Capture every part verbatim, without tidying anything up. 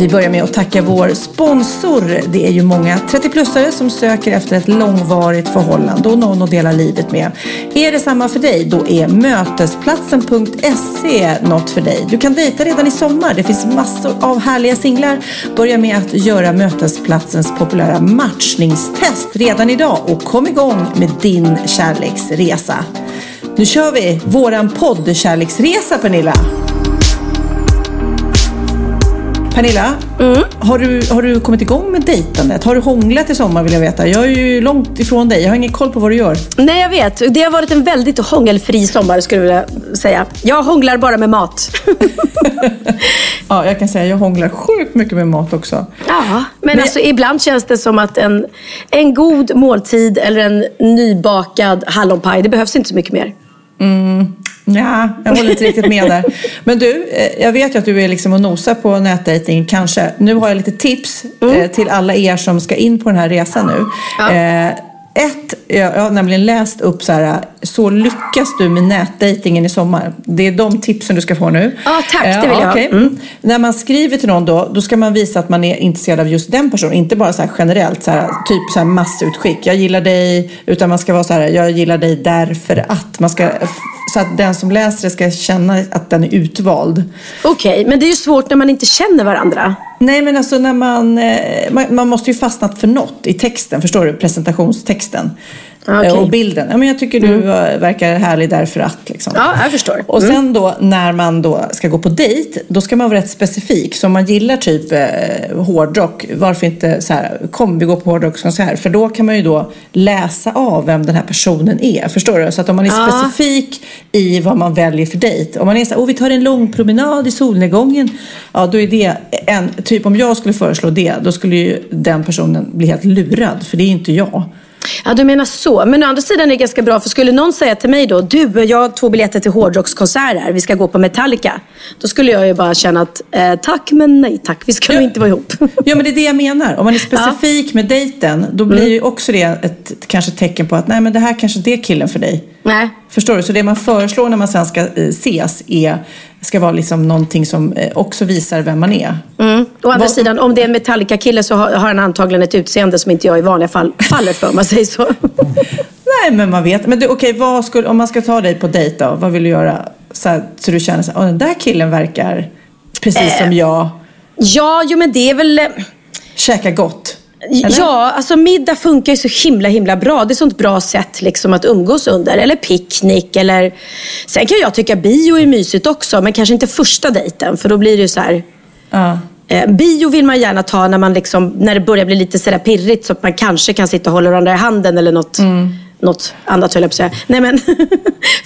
Vi börjar med att tacka vår sponsor. Det är ju många trettio-plussare som söker efter ett långvarigt förhållande och någon att dela livet med. Är det samma för dig, då är mötesplatsen punkt se något för dig. Du kan dejta redan i sommar. Det finns massor av härliga singlar. Börja med att göra Mötesplatsens populära matchningstest redan idag och kom igång med din kärleksresa. Nu kör vi våran podd Kärleksresa, Pernilla. Pernilla, mm. har, du, har du kommit igång med dejtandet? Har du hånglat i sommar, vill jag veta? Jag är ju långt ifrån dig, jag har ingen koll på vad du gör. Nej, jag vet. Det har varit en väldigt hångelfri sommar, skulle jag säga. Jag hånglar bara med mat. Ja, jag kan säga jag hånglar sjukt mycket med mat också. Ja, men, men... alltså, ibland känns det som att en, en god måltid eller en nybakad hallonpaj, det behövs inte så mycket mer. Mm. Ja, jag håller inte riktigt med där. Men du, jag vet ju att du är liksom och nosar på nätdating kanske. Nu har jag lite tips mm. till alla er som ska in på den här resan nu. Ja. Eh, ett, jag har nämligen läst upp så här, så lyckas du med nätdatingen i sommar. Det är de tipsen du ska få nu. Ja, tack, det vill jag. Eh, okay. mm. När man skriver till någon då, då ska man visa att man är intresserad av just den personen. Inte bara så här generellt, så här, typ så här massutskick. Jag gillar dig, utan man ska vara så här, jag gillar dig därför att. Man ska... Så att den som läser det ska känna att den är utvald. Okej, okay, men det är ju svårt när man inte känner varandra. Nej, men alltså när man... Man, man måste ju fastna för något i texten, förstår du? Presentationstexten. Okay. Och bilden. Ja, men jag tycker du mm. verkar härlig därför att. Liksom. Ja, jag förstår. Och mm. sen då, när man då ska gå på dejt, då ska man vara rätt specifik. Så om man gillar typ eh, hårdrock, varför inte så här, kom vi går på hårdrock som så här. För då kan man ju då läsa av vem den här personen är, förstår du? Så att om man är ja. specifik i vad man väljer för dejt. Om man är så här, åh vi tar en lång promenad i solnedgången. Ja, då är det en, typ om jag skulle föreslå det, då skulle ju den personen bli helt lurad. För det är inte jag. Ja, du menar så. Men å andra sidan är det ganska bra. För skulle någon säga till mig då, du, jag har två biljetter till hårdrockskonserter. Vi ska gå på Metallica. Då skulle jag ju bara känna att, eh, tack men nej tack. Vi ska ja. inte vara ihop. Ja, men det är det jag menar. Om man är specifik ja. med dejten, då blir mm. ju också det ett kanske tecken på att nej, men det här kanske inte är killen för dig. Nej. Förstår du? Så det man föreslår när man sen ska ses är, ska vara liksom någonting som också visar vem man är. Mm. Å andra Var... sidan, om det är en Metallica-kille så har, har han antagligen ett utseende som inte jag i vanliga fall faller för, om man säger så. Nej, men man vet. Men du, okej, vad skulle, om man ska ta dig på dejt då, vad vill du göra? Så, här, så du känner så här, den där killen verkar precis äh... som jag. Ja, jo, men det är väl... Käka gott. Eller? Ja, alltså middag funkar ju så himla himla bra. Det är sånt bra sätt liksom att umgås under. Eller picknick, eller... Sen kan jag tycka bio är mysigt också. Men kanske inte första dejten, för då blir det ju så här... Uh. Eh, bio vill man gärna ta när man liksom... När det börjar bli lite sådär pirrigt, så att man kanske kan sitta och hålla varandra i handen eller något... Mm. Något annat höll jag på att säga. Nej, men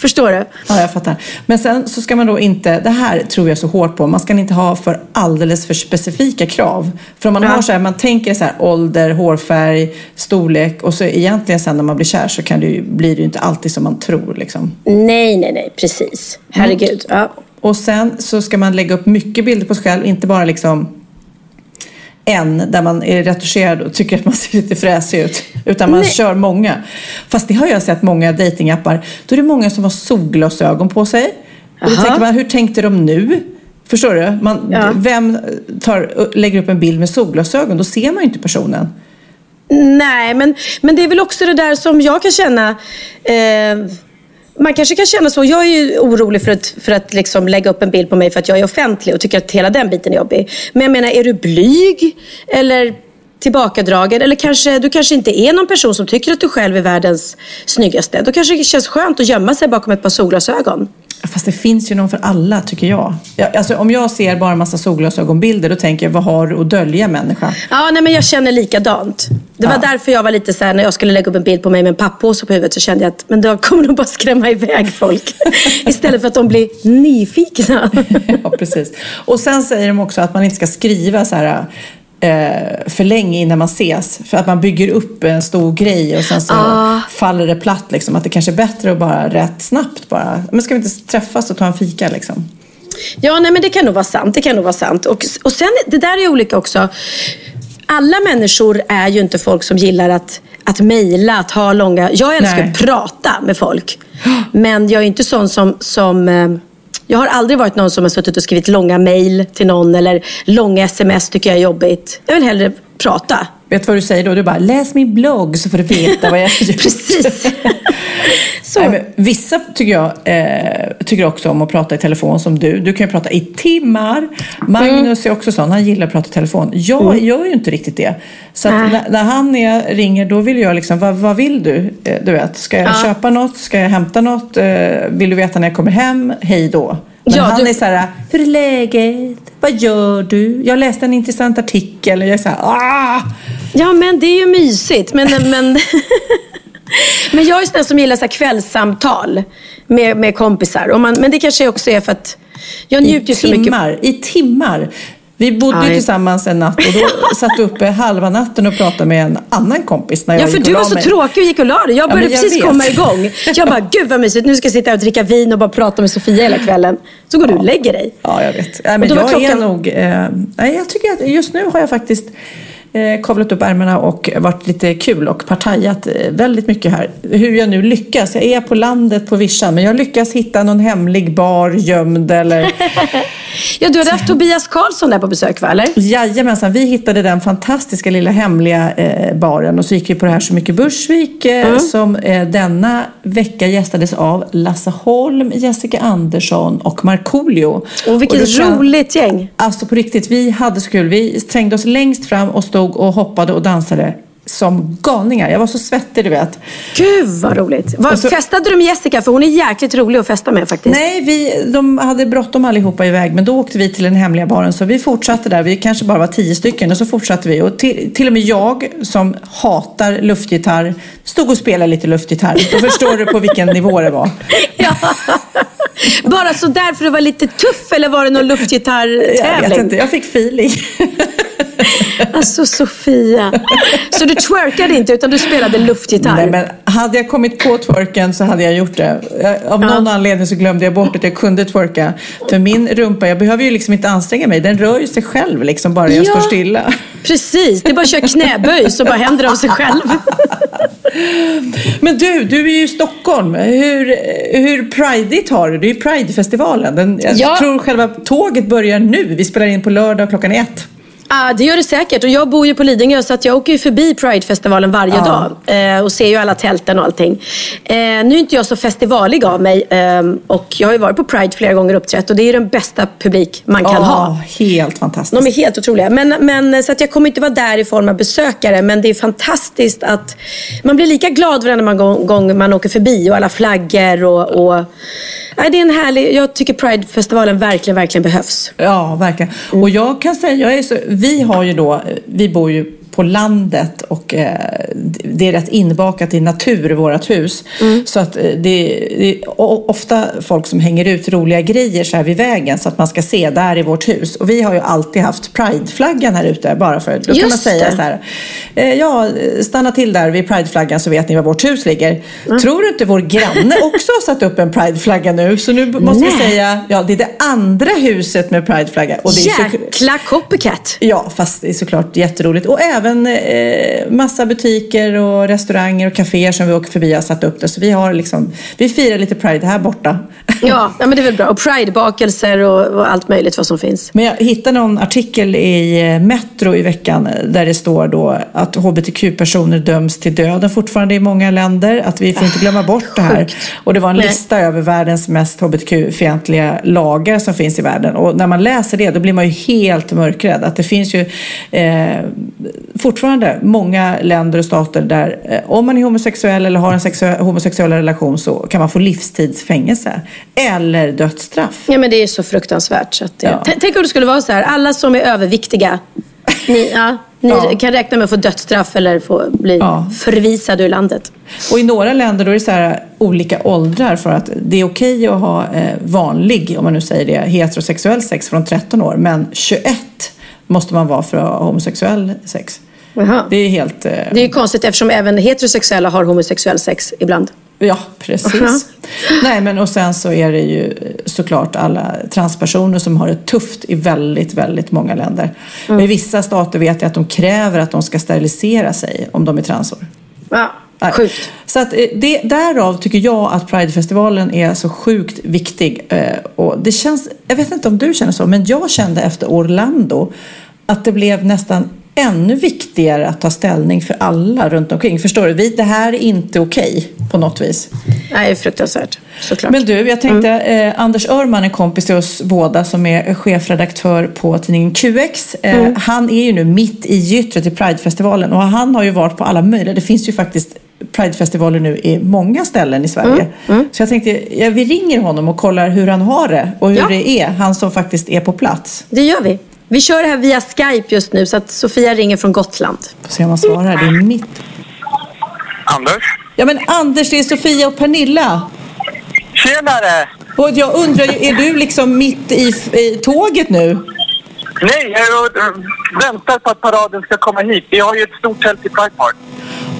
förstår du? Ja, jag fattar. Men sen så ska man då inte, det här tror jag så hårt på, man ska inte ha för alldeles för specifika krav. För om man ja. har så här, man tänker så här ålder, hårfärg, storlek, och så egentligen sen när man blir kär så kan det ju, blir det ju inte alltid som man tror liksom. Nej, nej, nej, precis. Herregud. Mm. Ja. Och sen så ska man lägga upp mycket bilder på sig själv, inte bara liksom... en där man är retuscherad och tycker att man ser lite fräsig ut, utan man Nej. kör många. Fast det har jag sett många datingappar, då är det många som har solglasögon på sig. Aha. Och då tänker man, hur tänkte de nu? Förstår du? Man, ja. Vem tar, lägger upp en bild med solglasögon, då ser man ju inte personen. Nej, men, men det är väl också det där som jag kan känna... Eh... man kanske kan känna så. Jag är ju orolig för att, för att liksom lägga upp en bild på mig för att jag är offentlig och tycker att hela den biten är jobbig. Men jag menar, är du blyg eller tillbakadragen, eller kanske du kanske inte är någon person som tycker att du själv är världens snyggaste, då kanske det känns skönt att gömma sig bakom ett par solglasögon. Fast det finns ju någon för alla, tycker jag. jag alltså, om jag ser bara en massa solglasögonbilder, då tänker jag, vad har du att dölja, människa? Ja, nej, men jag känner likadant. Det var ja. därför jag var lite så här, när jag skulle lägga upp en bild på mig med en papppåse på huvudet, så kände jag att, men då kommer de bara skrämma iväg folk. Istället för att de blir nyfikna. Ja, precis. Och sen säger de också att man inte ska skriva så här för länge innan man ses, för att man bygger upp en stor grej och sen så ah. faller det platt liksom, att det kanske är bättre att bara rätt snabbt bara, men ska vi inte träffas och ta en fika liksom? Ja, nej, men det kan nog vara sant, det kan nog vara sant. Och, och sen, det där är olika också. Alla människor är ju inte folk som gillar att, att mejla, att ha långa, jag älskar nej. att prata med folk, men jag är inte sån som, som jag har aldrig varit någon som har suttit och skrivit långa mejl till någon, eller långa sms tycker jag är jobbigt. Jag vill hellre prata. Vet vad du säger då? Du bara, läs min blogg så får du veta vad jag gör. Precis. Så. Nej, men vissa tycker jag eh, tycker också om att prata i telefon, som du. Du kan ju prata i timmar. Magnus mm. är också sån, han gillar att prata i telefon. Jag mm. gör ju inte riktigt det. Så att när, när han är, ringer, då vill jag liksom, vad, vad vill du? Eh, du vet, ska jag ja. köpa något? Ska jag hämta något? Eh, vill du veta när jag kommer hem? Hej då. Men ja, han du... är så här, hur är läget? Vad gör du? Jag läste en intressant artikel och jag är så här, ah! Ja, men det är ju mysigt. Men, men... men jag är sån som gillar så här kvällssamtal med, med kompisar. Och man, men det kanske också är för att jag njuter ju så timmar, mycket. I timmar. Vi bodde Aj. ju tillsammans en natt och då satt du uppe halva natten och pratade med en annan kompis. När jag ja, för du var så tråkig och gick och la dig. Jag började ja, jag precis vet. komma igång. Jag bara, gud vad mysigt, nu ska jag sitta här och dricka vin och bara prata med Sofia hela kvällen. Så går ja. du och lägger dig. Ja, jag vet. Nej, men jag klockan... är nog... Eh, nej, jag tycker att just nu har jag faktiskt eh, kavlat upp ärmarna och varit lite kul och partajat eh, väldigt mycket här. Hur jag nu lyckas. Jag är på landet på Vischan, men jag lyckas hitta någon hemlig bar gömd eller... Ja, du hade haft Tobias Karlsson där på besök, va, eller? Jajamensan, vi hittade den fantastiska lilla hemliga eh, baren och så gick vi på det här Så mycket Burgsvik eh, mm. som eh, denna vecka gästades av Lasse Holm, Jessica Andersson och Markolio. Och vilket och då, roligt gäng! Alltså på riktigt, vi hade skul, vi trängde oss längst fram och stod och hoppade och dansade som galningar. Jag var så svettig, du vet. Gud, vad roligt. Var, så, festade du med Jessica? För hon är jäkligt rolig att festa med faktiskt. Nej, vi, de hade bråttom allihopa iväg. Men då åkte vi till den hemliga baren. Så vi fortsatte där. Vi kanske bara var tio stycken. Och så fortsatte vi. Och till, till och med jag som hatar luftgitarr stod och spelade lite luftgitarr. Då förstår du på vilken nivå det var. Ja. Bara så där för det var lite tuff. Eller var det någon luftgitarrtävling? Jag vet inte. Jag fick feeling. Alltså Sofia. Så du twerkade inte utan du spelade luftgitarr. Nej, men hade jag kommit på twerken så hade jag gjort det. Av någon ja. anledning så glömde jag bort att jag kunde twerka. För min rumpa, jag behöver ju liksom inte anstränga mig. Den rör ju sig själv liksom bara jag ja. står stilla. Precis, det är bara att köra knäböj så bara händer det av sig själv. Men du, du är ju i Stockholm. Hur, hur prideigt har du? Det är ju Pride-festivalen. Den, jag ja. tror själva tåget börjar nu. Vi spelar in på lördag klockan ett. Ja, ah, det gör det säkert. Och jag bor ju på Lidingö så att jag åker ju förbi Pride-festivalen varje ah. dag. Eh, och ser ju alla tälten och allting. Eh, nu är inte jag så festivalig av mig. Eh, och jag har ju varit på Pride flera gånger uppträtt. Och det är ju den bästa publik man kan ah, ha. Helt fantastiskt. De är helt otroliga. Men, men, så att jag kommer inte vara där i form av besökare. Men det är fantastiskt att man blir lika glad varenda gång, gång man åker förbi. Och alla flaggor och... och nej, det är en härlig... Jag tycker Pride-festivalen verkligen, verkligen behövs. Ja, verkligen. Och jag kan säga, jag är så... Vi har ju då, vi bor ju på landet och eh, det är rätt inbakat i natur i vårat hus. Mm. Så att det, det är ofta folk som hänger ut roliga grejer så här vid vägen så att man ska se där i vårt hus. Och vi har ju alltid haft Pride-flaggan här ute bara för då Just kan man säga det. Så här, eh, ja, stanna till där vid Pride-flaggan så vet ni var vårt hus ligger. Mm. Tror du inte vår granne också har satt upp en Pride-flagga nu? Så nu måste Nej. vi säga, ja det är det andra huset med Pride-flagga. Och det är så... Jäkla copycat! Ja, fast det är såklart jätteroligt. Och även även eh, massa butiker och restauranger och kaféer som vi åker förbi har satt upp det. Så vi har liksom, vi firar lite Pride här borta. Ja, men det är väl bra. Och Pride-bakelser och, och allt möjligt vad som finns. Men jag hittade någon artikel i Metro i veckan där det står då att hbtq-personer döms till döden fortfarande i många länder. Att vi får inte glömma bort det här. Sjukt. Och det var en Nej. lista över världens mest hbtq-fientliga lagar som finns i världen. Och när man läser det, då blir man ju helt mörkrädd. Att det finns ju eh, fortfarande många länder och stater där eh, om man är homosexuell eller har en sexu- homosexuell relation så kan man få livstidsfängelse. Eller dödsstraff. Ja, men det är så fruktansvärt. Så att det... ja. T- tänk om det skulle vara så här. Alla som är överviktiga, ni, ja, ni ja. kan räkna med att få dödsstraff eller få bli ja. förvisade ur landet. Och i några länder då är det så här olika åldrar för att det är okej att ha eh, vanlig, om man nu säger det, heterosexuell sex från tretton år. Men tjugoett måste man vara för att ha homosexuell sex. Aha. Det är helt... Eh... Det är ju konstigt eftersom även heterosexuella har homosexuell sex ibland. Ja, precis. Uh-huh. Nej, men och sen så är det ju såklart alla transpersoner som har det tufft i väldigt, väldigt många länder. Mm. Men i vissa stater vet jag att de kräver att de ska sterilisera sig om de är transor. Ja, Nej. sjukt. Så att det, därav tycker jag att Pride-festivalen är så sjukt viktig. Och det känns, jag vet inte om du känner så, men jag kände efter Orlando att det blev nästan ännu viktigare att ta ställning för alla runt omkring. Förstår du? Vi, det här är inte okej på något vis. Nej, fruktansvärt. Såklart. Men du, jag tänkte mm. eh, Anders Örman är kompis till oss båda som är chefredaktör på tidningen Q X. Eh, mm. Han är ju nu mitt i gyttret i Pride-festivalen och han har ju varit på alla möjliga. Det finns ju faktiskt Pride-festivaler nu i många ställen i Sverige. Mm. Mm. Så jag tänkte, ja, vi ringer honom och kollar hur han har det och hur ja. det är. Han som faktiskt är på plats. Det gör vi. Vi kör det här via Skype just nu så att Sofia ringer från Gotland. Får se om man svarar här, det är mitt. Anders? Ja men Anders, det är Sofia och Pernilla. Tjenare! Och jag undrar, är du liksom mitt i, i tåget nu? Nej, jag väntar på att paraden ska komma hit. Vi har ju ett stort tält i Pride Park.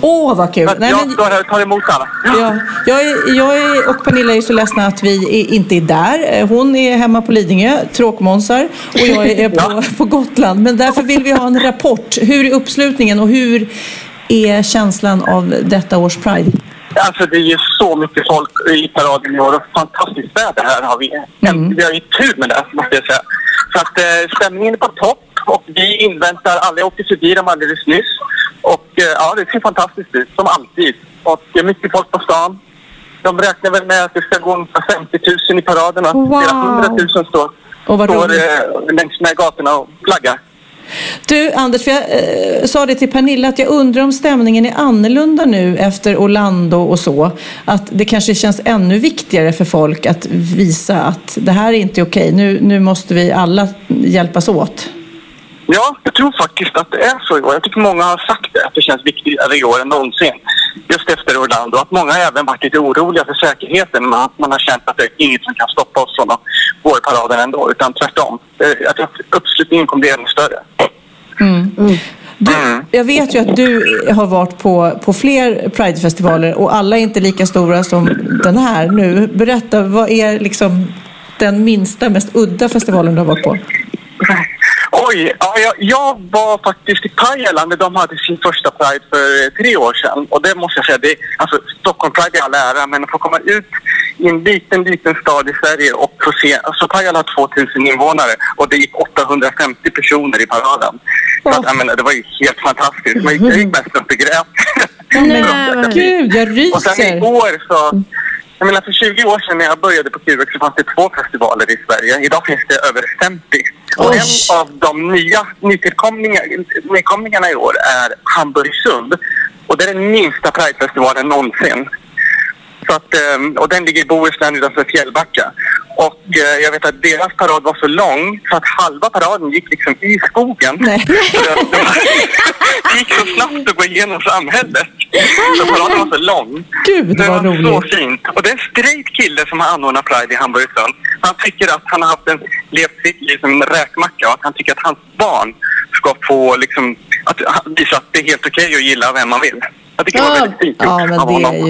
Åh, oh, vad kul! Nej, jag men... står här och tar emot alla. Ja, jag, är, jag är, och Pernilla är så ledsna att vi är, inte är där. Hon är hemma på Lidingö, tråkmånsar. Och jag är på, ja. på Gotland. Men därför vill vi ha en rapport. Hur är uppslutningen och hur är känslan av detta års Pride? Alltså det är ju så mycket folk i paraden i år. Och fantastiskt väder här har vi. Mm. Vi har ju tur med det, måste jag säga. Så att eh, stämningen är på topp. Och vi inväntar alla åker alldeles nyss. Och ja, det ser fantastiskt ut, som alltid. Och det är mycket folk på stan. De räknar väl med att det ska gå femtio tusen i paraderna. Wow. Deras hundra tusen står, och vad står eh, längs med gatorna och flaggar. Du Anders, för jag eh, sa det till Pernilla att jag undrar om stämningen är annorlunda nu efter Orlando och så. Att det kanske känns ännu viktigare för folk att visa att det här är inte okej. Nu, nu måste vi alla hjälpas åt. Ja, jag tror faktiskt att det är så i år. Jag tycker många har sagt det, att det känns viktigare i år än någonsin. Just efter Orlando. Att många har även varit lite oroliga för säkerheten. Men att man har känt att det är inget som kan stoppa oss från vårparaden ändå. Utan tvärtom. Att uppslutningen kommer bli ännu större. Mm. Mm. Du, jag vet ju att du har varit på, på fler Pride-festivaler. Och alla är inte lika stora som den här nu. Berätta, vad är liksom den minsta, mest udda festivalen du har varit på? Oj, ja, jag, jag var faktiskt i Pajala när de hade sin första Pride för tre år sedan. Och det måste jag säga, det, alltså Stockholm Pride är all ära, men att få komma ut i en liten, liten stad i Sverige och få se, alltså Pajala har tvåtusen invånare och det gick åttahundrafemtio personer i paraden. Ja. Så att, jag menar, det var ju helt fantastiskt, men jag gick mest upp i grät. Nej, men gud, jag ryser. Och sen igår så... Jag menar, för tjugo år sedan när jag började på Q X så fanns det två festivaler i Sverige. Idag finns det över femtio. Och Oj. en av de nya nytillkomlingarna i år är Hamburgsund. Och det är den minsta Pride-festivalen någonsin. Så att, och den ligger i Bohuslän utanför Fjällbacka. Och jag vet att deras parad var så lång så att halva paraden gick liksom i skogen. Nej. Det gick så snabbt att gå igenom samhället. Så paraden var så lång. Gud, det var, var så fint. Och det är en straight kille som har anordnat Pride i Hamburgsund. Han tycker att han har haft en levt sitt liv som en räkmacka och att han tycker att hans barn ska få liksom, att visa att det är helt okej att gilla vem man vill. Jag tycker ja. det var väldigt fint. Ja, men det är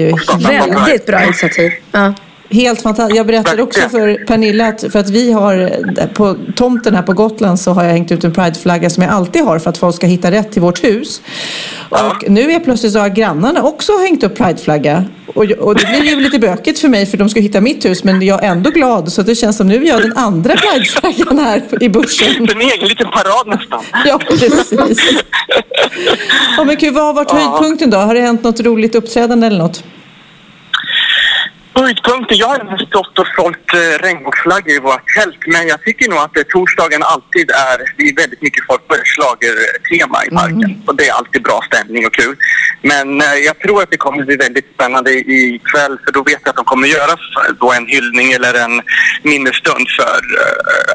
ju väldigt bra initiativ. Ja. Helt fantastiskt. Jag berättade också för Pernilla att, för att vi har på tomten här på Gotland så har jag hängt ut en prideflagga som jag alltid har för att folk ska hitta rätt till vårt hus. Ja. Och nu är plötsligt så har grannarna också hängt upp prideflagga. Och, och det blir ju lite bökigt för mig för de ska hitta mitt hus, men jag är ändå glad så det känns som nu gör den andra prideflaggan här i bussen. Den är en liten parad nästan. Ja, precis. Ja, men gud, vad har varit ja. höjdpunkten då? Har det hänt något roligt uppträdande eller något? Höjdpunkter, jag har stått och sålt eh, regnbågsflaggor i våra tält, men jag tycker nog att eh, torsdagen alltid är, det är väldigt mycket folk på schlagertema i parken mm. och det är alltid bra stämning och kul. Men eh, jag tror att det kommer bli väldigt spännande ikväll, för då vet jag att de kommer göra då en hyllning eller en minnesstund för eh,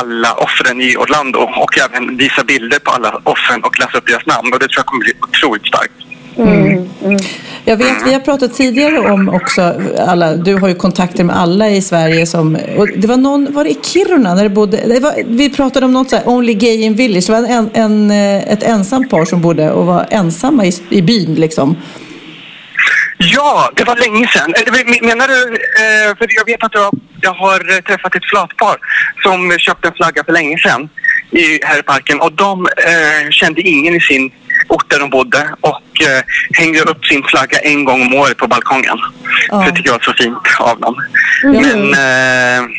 alla offren i Orlando och även visa bilder på alla offren och läsa upp deras namn, och det tror jag kommer bli otroligt starkt. Mm. Mm. Jag vet, vi har pratat tidigare om också alla, du har ju kontakter med alla i Sverige som, och det var någon, var det i Kiruna när det bodde, det var, vi pratade om något så här, Only Gay in Village, det var en, en, ett ensamt par som bodde och var ensamma i, i byn liksom. Ja, det var länge sedan. Menar du, för jag vet att jag, jag har träffat ett flatpar som köpte en flagga för länge sedan i, här i parken, och de eh, kände ingen i sin ort där de bodde och eh, hängde upp sin flagga en gång om året på balkongen. Ja. Det tycker jag var så fint av dem. Mm. Men eh,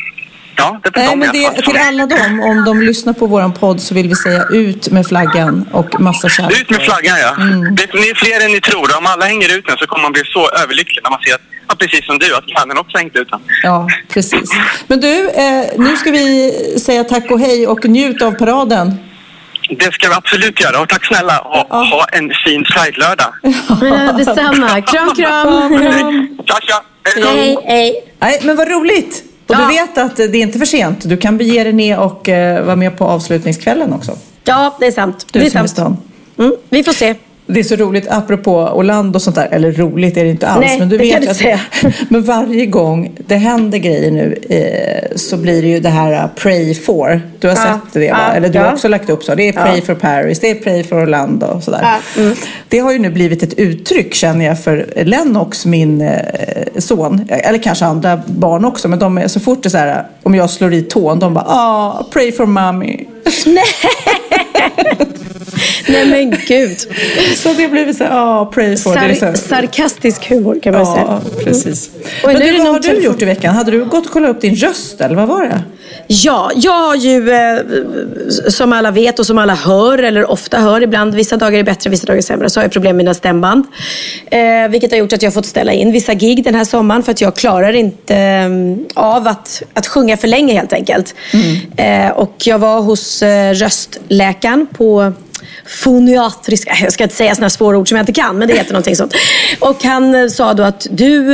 ja, det är Nej, de men det, till alla dem, om de lyssnar på våran podd så vill vi säga ut med flaggan och massa kärlek. Ut med flaggan, ja. Mm. Det är fler än ni tror. Om alla hänger ut nu så kommer man bli så överlycklig när man ser att ja, precis som du, att grannen också hängt ut. Ja, precis. Men du, eh, nu ska vi säga tack och hej och njut av paraden. Det ska vi absolut göra. Och tack snälla. Och ja. ha en fin Pride-lördag. Ja, detsamma. Kram, kram. Tack, ja. Hej, hej. Nej, men vad roligt. Och ja. du vet att det är inte för sent. Du kan bege dig ner och uh, vara med på avslutningskvällen också. Ja, det är sant. Du det är som sant. Är stan. Mm, vi får se. Det är så roligt, apropå Orlando och sånt där. Eller roligt är det inte alls. Nej, men du vet kan du att, säga. Men varje gång det händer grejer nu eh, så blir det ju det här Pray for. Du har ah, sett det, va? Ah, eller du ja. har också lagt upp så. Det är Pray ah. for Paris, det är Pray for Orlando och sådär. Ah, mm. Det har ju nu blivit ett uttryck, känner jag, för Lennox, min eh, son. Eller kanske andra barn också. Men de är så fort det så här, om jag slår i tån, de bara, ah, pray for mommy. Nej! Nej men gud. Så det blev så ja, oh, pray for Sar- det så. Sarkastisk humor kan man ja, säga. Ja, precis. Mm. Men du, vad har du gjort i veckan? Hade du gått och kollat upp din röst eller vad var det? Ja, jag har ju eh, som alla vet och som alla hör eller ofta hör, ibland vissa dagar är bättre, vissa dagar är sämre, så har jag problem med mina stämband. Eh, vilket har gjort att jag har fått ställa in vissa gig den här sommaren för att jag klarar inte eh, av att, att sjunga för länge helt enkelt. Mm. Eh, och jag var hos eh, röstläkaren på foniatrisk, jag ska inte säga sådana svåra ord som jag inte kan, men det heter någonting sånt. Och han sa då att du,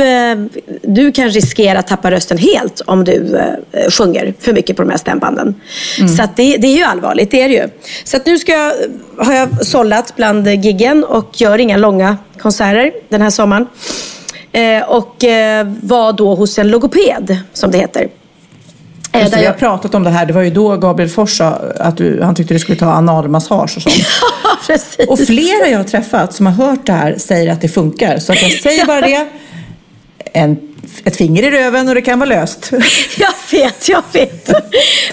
du kan riskera att tappa rösten helt om du sjunger för mycket på de här stämbanden. Mm. Så att det, det är ju allvarligt, det är det ju. Så att nu ska jag, har jag sållat bland giggen och gör inga långa konserter den här sommaren. Och var då hos en logoped, som det heter. Just, vi har pratat om det här, det var ju då Gabriel Fors sa att du, han tyckte du skulle ta analmassage och sånt. Ja, precis. Och flera jag har träffat som har hört det här säger att det funkar. Så att jag säger bara det, en, ett finger i röven och det kan vara löst. Jag vet, jag vet.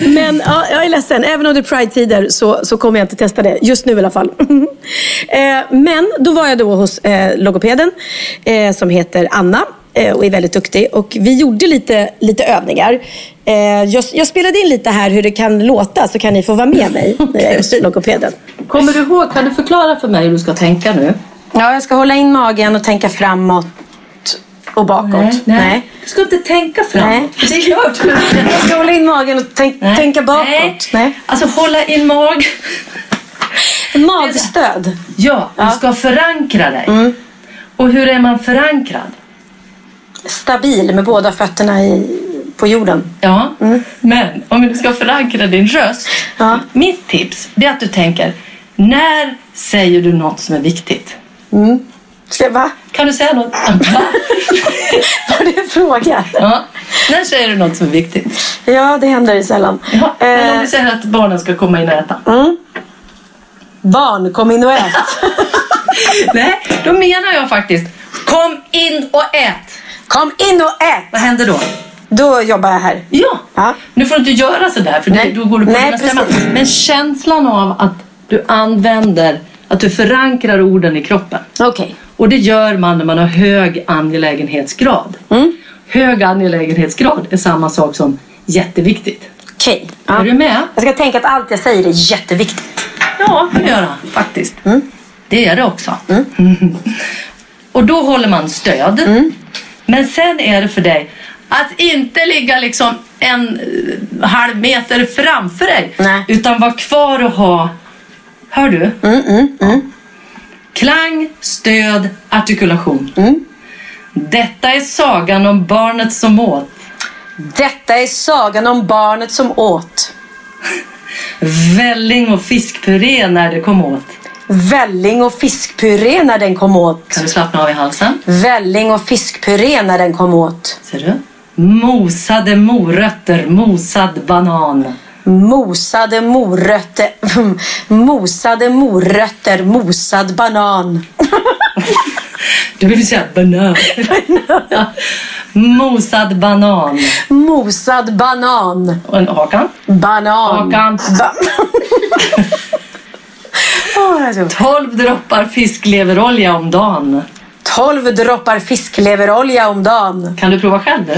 Men ja, jag är ledsen, även om det är Pride-tider så, så kommer jag inte testa det, just nu i alla fall. Men då var jag då hos logopeden som heter Anna och är väldigt duktig. Och vi gjorde lite, lite övningar. Eh, jag, jag spelade in lite här hur det kan låta så kan ni få vara med mig när jag är hos logopeden. Kommer du ihåg, kan du förklara för mig hur du ska tänka nu? Ja, jag ska hålla in magen och tänka framåt och bakåt. Nej, nej. nej. Du ska inte tänka framåt. Nej. Det gör du. Jag ska hålla in magen och tänk, tänka bakåt. Nej. nej, alltså hålla in mag. Magstöd. Ja, du ska förankra dig. Mm. Och hur är man förankrad? Stabil med båda fötterna i, på jorden. Ja, mm. Men om du ska förankra din röst. Ja. Mitt tips är att du tänker, när säger du något som är viktigt? Mm. Så, va? Kan du säga något? Var det en fråga? Ja. När säger du något som är viktigt? Ja, det händer sällan. Ja. Men om du säger att barnen ska komma in och äta. Mm. Barn, kom in och ät. Nej, då menar jag faktiskt, kom in och ät. Kom in och ät! Vad händer då? Då jobbar jag här. Ja, ja. Nu får du inte göra sådär för det, då går du på Nej, nästa stämma. Men känslan av att du använder, att du förankrar orden i kroppen. Okej. Okay. Och det gör man när man har hög angelägenhetsgrad. Mm. Hög angelägenhetsgrad är samma sak som jätteviktigt. Okej. Okay. Ja. Är du med? Jag ska tänka att allt jag säger är jätteviktigt. Ja, det gör jag faktiskt. Mm. Det är det också. Mm. Och då håller man stöd. Mm. Men sen är det för dig att inte ligga liksom en halv meter framför dig. Nej. Utan vara kvar och ha... Hör du? Mm, mm, mm. Klang, stöd, artikulation. Mm. Detta är sagan om barnet som åt. Detta är sagan om barnet som åt. Välling och fiskpuré när det kom åt. Välling och fiskpuré när den kom åt. Kan du slappna av i halsen? Välling och fiskpuré när den kom åt. Ser du? Mosade morötter, mosad banan. Mosade morötter, mosade morötter, mosad banan. Du vill säga banan. Banan. Mosad banan. Mosad banan. Och en hakan? Banan. Hakan. Ba- tolv droppar fiskleverolja om dagen. tolv droppar fiskleverolja om dagen. Kan du prova själv nu?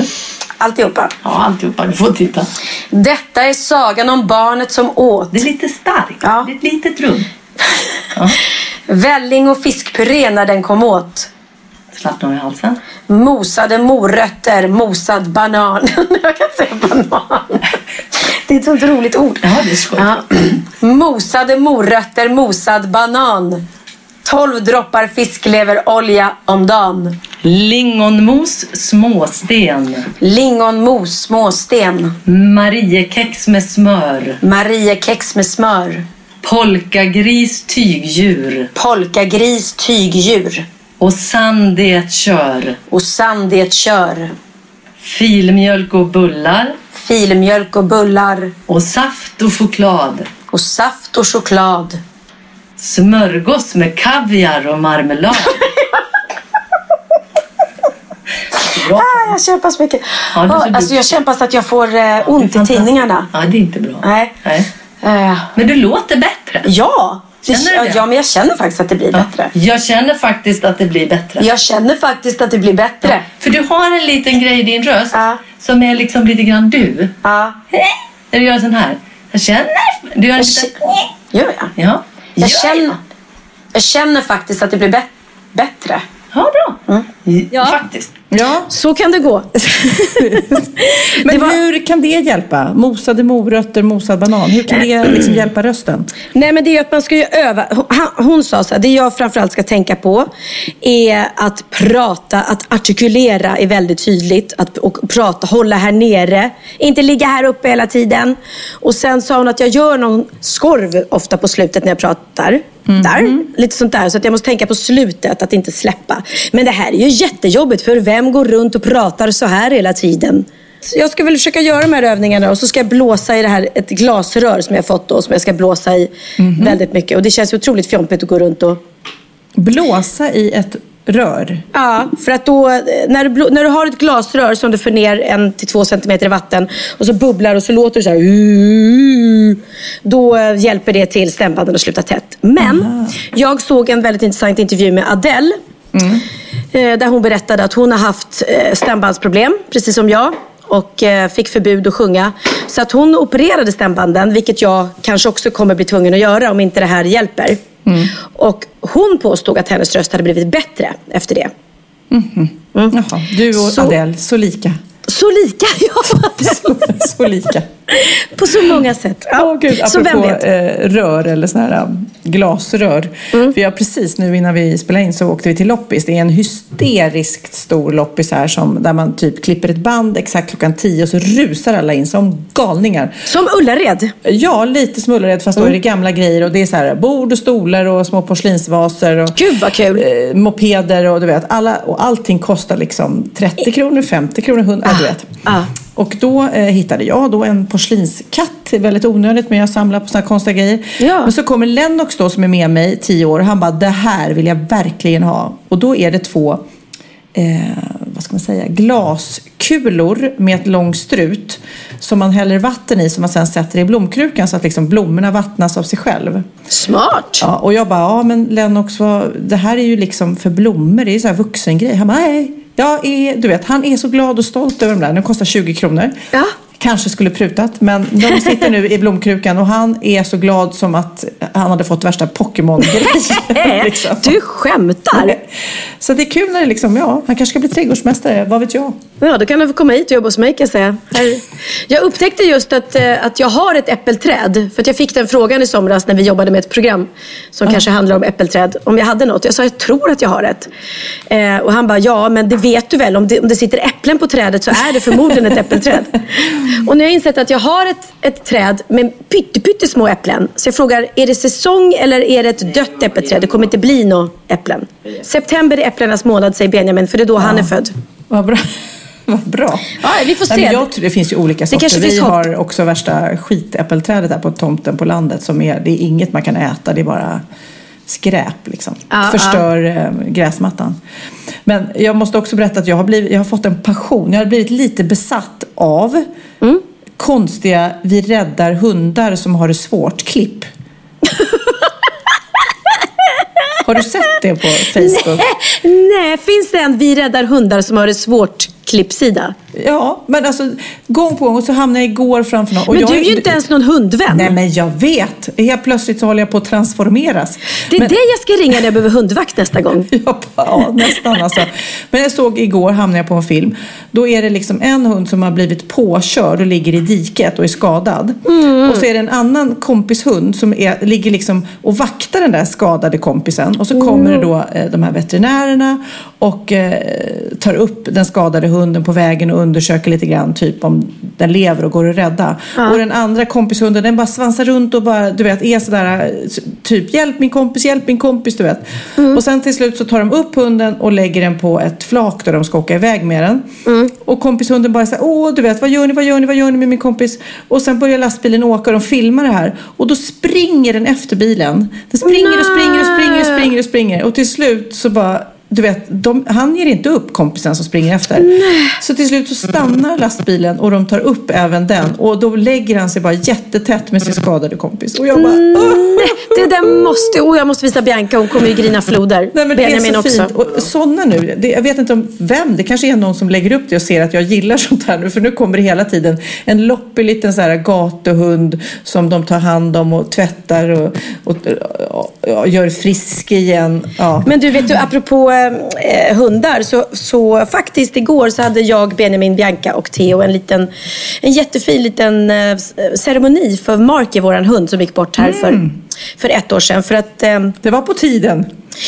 Alltihopa. Ja, alltihopa. Du får titta. Detta är sagan om barnet som åt. Det är lite starkt. Ja. Det är ett litet rum. Ja. Välling och fiskpuré när den kom åt. Slappna av i halsen. Mosade morötter, mosad banan. Jag kan säga banan. Det är ett sånt roligt ord. Ja, det är skoj. Ja. Mosade morötter, mosad banan. tolv droppar fiskleverolja om dagen. Lingonmos, småsten. Lingonmos, småsten. Mariekex med smör. Mariekex med smör. Polkagris, tygdjur. Polkagris, tygdjur. Och sandet kör. Och sandet kör. Filmjölk och bullar. Filmjölk och bullar. Och saft och choklad. Och saft och choklad. Smörgås med kaviar och marmelad. Bra. Ah, jag kämpas mycket. Ja, ah, alltså, jag kämpas att jag får eh, ont i tidningarna. Ja, det är inte bra. Nej. Nej. Uh, men du låter bättre. Ja. Det, ja, men jag känner faktiskt att det blir ja. bättre. Jag känner faktiskt att det blir bättre. Jag känner faktiskt att det blir bättre. Ja, för du har en liten grej i din röst ja. som är liksom lite grann du. Ja. När du gör sån här. Jag känner. Du gör jag lite... k- gör jag? Ja. Jag, gör känner, jag. jag känner faktiskt att det blir bet- bättre. Ja, bra. Mm. Ja. Faktiskt. Ja, så kan det gå. Men det var... hur kan det hjälpa? Mosade morötter, mosad banan. Hur kan det liksom hjälpa rösten? Nej, men det är att man ska ju öva. Hon, hon sa så här, det jag framförallt ska tänka på är att prata, att artikulera är väldigt tydligt. Att och prata, hålla här nere. Inte ligga här uppe hela tiden. Och sen sa hon att jag gör någon skorv ofta på slutet när jag pratar. Mm. Där, lite sånt där. Så att jag måste tänka på slutet, att inte släppa. Men det här är ju jättejobbigt för vem går runt och pratar så här hela tiden? Så jag ska väl försöka göra de här övningarna och så ska jag blåsa i det här, ett glasrör som jag fått då, som jag ska blåsa i mm-hmm. väldigt mycket. Och det känns otroligt fjompigt att gå runt och... Blåsa i ett rör? Ja, för att då, när du, blå, när du har ett glasrör som du för ner en till två centimeter i vatten och så bubblar och så låter det så här uh, då hjälper det till stämbanden att sluta tätt. Men Aha. jag såg en väldigt intressant intervju med Adele mm. där hon berättade att hon har haft stämbandsproblem, precis som jag, och fick förbud att sjunga. Så att hon opererade stämbanden, vilket jag kanske också kommer bli tvungen att göra om inte det här hjälper. Mm. Och hon påstod att hennes röst hade blivit bättre efter det. Mm-hmm. Mm. Jaha, du och så, Adele, så lika. Så lika, ja. så, så lika. På så många sätt. Ja. Oh, Gud, så apropå eh, rör eller såna här glasrör. Mm. För jag precis nu innan vi spelade in så åkte vi till loppis. Det är en hysteriskt stor loppis här som, där man typ klipper ett band exakt klockan tio och så rusar alla in som galningar. Som Ullared? Ja, lite som Ullared fast mm. då är det gamla grejer och det är så här bord och stolar och små porslinsvaser och Gud vad kul! Eh, mopeder och du vet alla, och allting kostar liksom trettio kronor, femtio kronor, hundra, ah. ja, du vet. Ah. Och då eh, hittade jag då en porslinskatt. Det är väldigt onödigt, men jag samlar på såna konstiga grejer. Ja. Men så kommer Lennox då som är med mig tio år. Han bara, det här vill jag verkligen ha. Och då är det två eh, vad ska man säga, glaskulor med ett långt strut som man häller vatten i, som man sen sätter i blomkrukan så att liksom blommorna vattnas av sig själv. Smart! Ja, och jag bara, ja men Lennox, vad, det här är ju liksom för blommor, det är ju så här vuxengrej. Han bara, nej, jag är, du vet, han är så glad och stolt över de där, de kostar tjugo kronor. Ja. Kanske skulle prutat, men de sitter nu i blomkrukan och han är så glad som att han hade fått värsta Pokémon-grejen. Liksom. Du skämtar! Så det är kul när det liksom, ja, han kanske ska bli trädgårdsmästare, vad vet jag? Ja, då kan han få komma hit och jobba hos mig, kan jag säga. Jag upptäckte just att, att jag har ett äppelträd, för att jag fick den frågan i somras när vi jobbade med ett program som ja. kanske handlar om äppelträd, om jag hade något. Jag sa, jag tror att jag har ett. Eh, och han bara, ja, men det vet du väl, om det, om det sitter äpplen på trädet så är det förmodligen ett äppelträd. Och nu har jag insett att jag har ett, ett träd med pyttesmå äpplen. Så jag frågar, är det säsong eller är det ett dött äppelträd? Det kommer inte bli några äpplen. September är äpplenas månad, säger Benjamin, för det är då ja. han är född. Vad bra. Vad bra. Ja, vi får se. Nej, jag tror det finns ju olika sorter. Vi har också värsta skitäppelträdet här på tomten på landet. Som är, det är inget man kan äta, det är bara skräp liksom. Ah, förstör ah. gräsmattan. Men jag måste också berätta att jag har, blivit, jag har fått en passion. Jag har blivit lite besatt av mm. konstiga, vi räddar hundar som har det svårt klipp. Har du sett det på Facebook? Nej, nej, finns det en vi räddar hundar som har det svårt klippsida? Ja, men alltså gång på gång, och så hamnar jag igår framför någon. Och men jag, du är ju inte ens någon hundvän. Nej, men jag vet. Helt plötsligt så håller jag på att transformeras. Det är men... det jag ska ringa när jag behöver hundvakt nästa gång. Ja, ja, nästan alltså. Men jag såg igår, hamnade jag på en film. Då är det liksom en hund som har blivit påkörd och ligger i diket och är skadad. Mm. Och så är det en annan kompishund som är, ligger liksom och vaktar den där skadade kompisen. Och så kommer mm. det då eh, de här veterinärerna och eh, tar upp den skadade hunden på vägen och undersöker lite grann typ om den lever och går att rädda. Ja. Och den andra kompishunden, den bara svansar runt och bara, du vet, är sådär typ, hjälp min kompis, hjälp min kompis, du vet. Mm. Och sen till slut så tar de upp hunden och lägger den på ett flak där de ska åka iväg med den. Mm. Och kompishunden bara såhär, åh du vet, vad gör ni, vad gör ni, vad gör ni med min kompis? Och sen börjar lastbilen åka och de filmar det här. Och då springer den efter bilen. Den springer Nej. och springer och springer och springer och springer. Och till slut så bara, du vet, de, han ger inte upp kompisen som springer efter. Nej. Så till slut så stannar lastbilen och de tar upp även den. Och då lägger han sig bara jättetätt med sin skadade kompis. Och jag bara... Mm, nej, det där måste... Och jag måste visa Bianca, hon kommer ju grina floder. Nej, men Benjamin det är så fint. Också. Och sådana nu, det, jag vet inte om vem, det kanske är någon som lägger upp det och ser att jag gillar sånt här nu. För nu kommer det hela tiden en loppig liten så här gatuhund som de tar hand om och tvättar och, och, och, och gör frisk igen. Ja. Men du vet du, apropå Eh, hundar så, så faktiskt igår så hade jag, Benjamin, Bianca och Theo en liten, en jättefin liten eh, ceremoni för Mark, våran hund som gick bort här mm. för, för ett år sedan för att, eh, det var på tiden.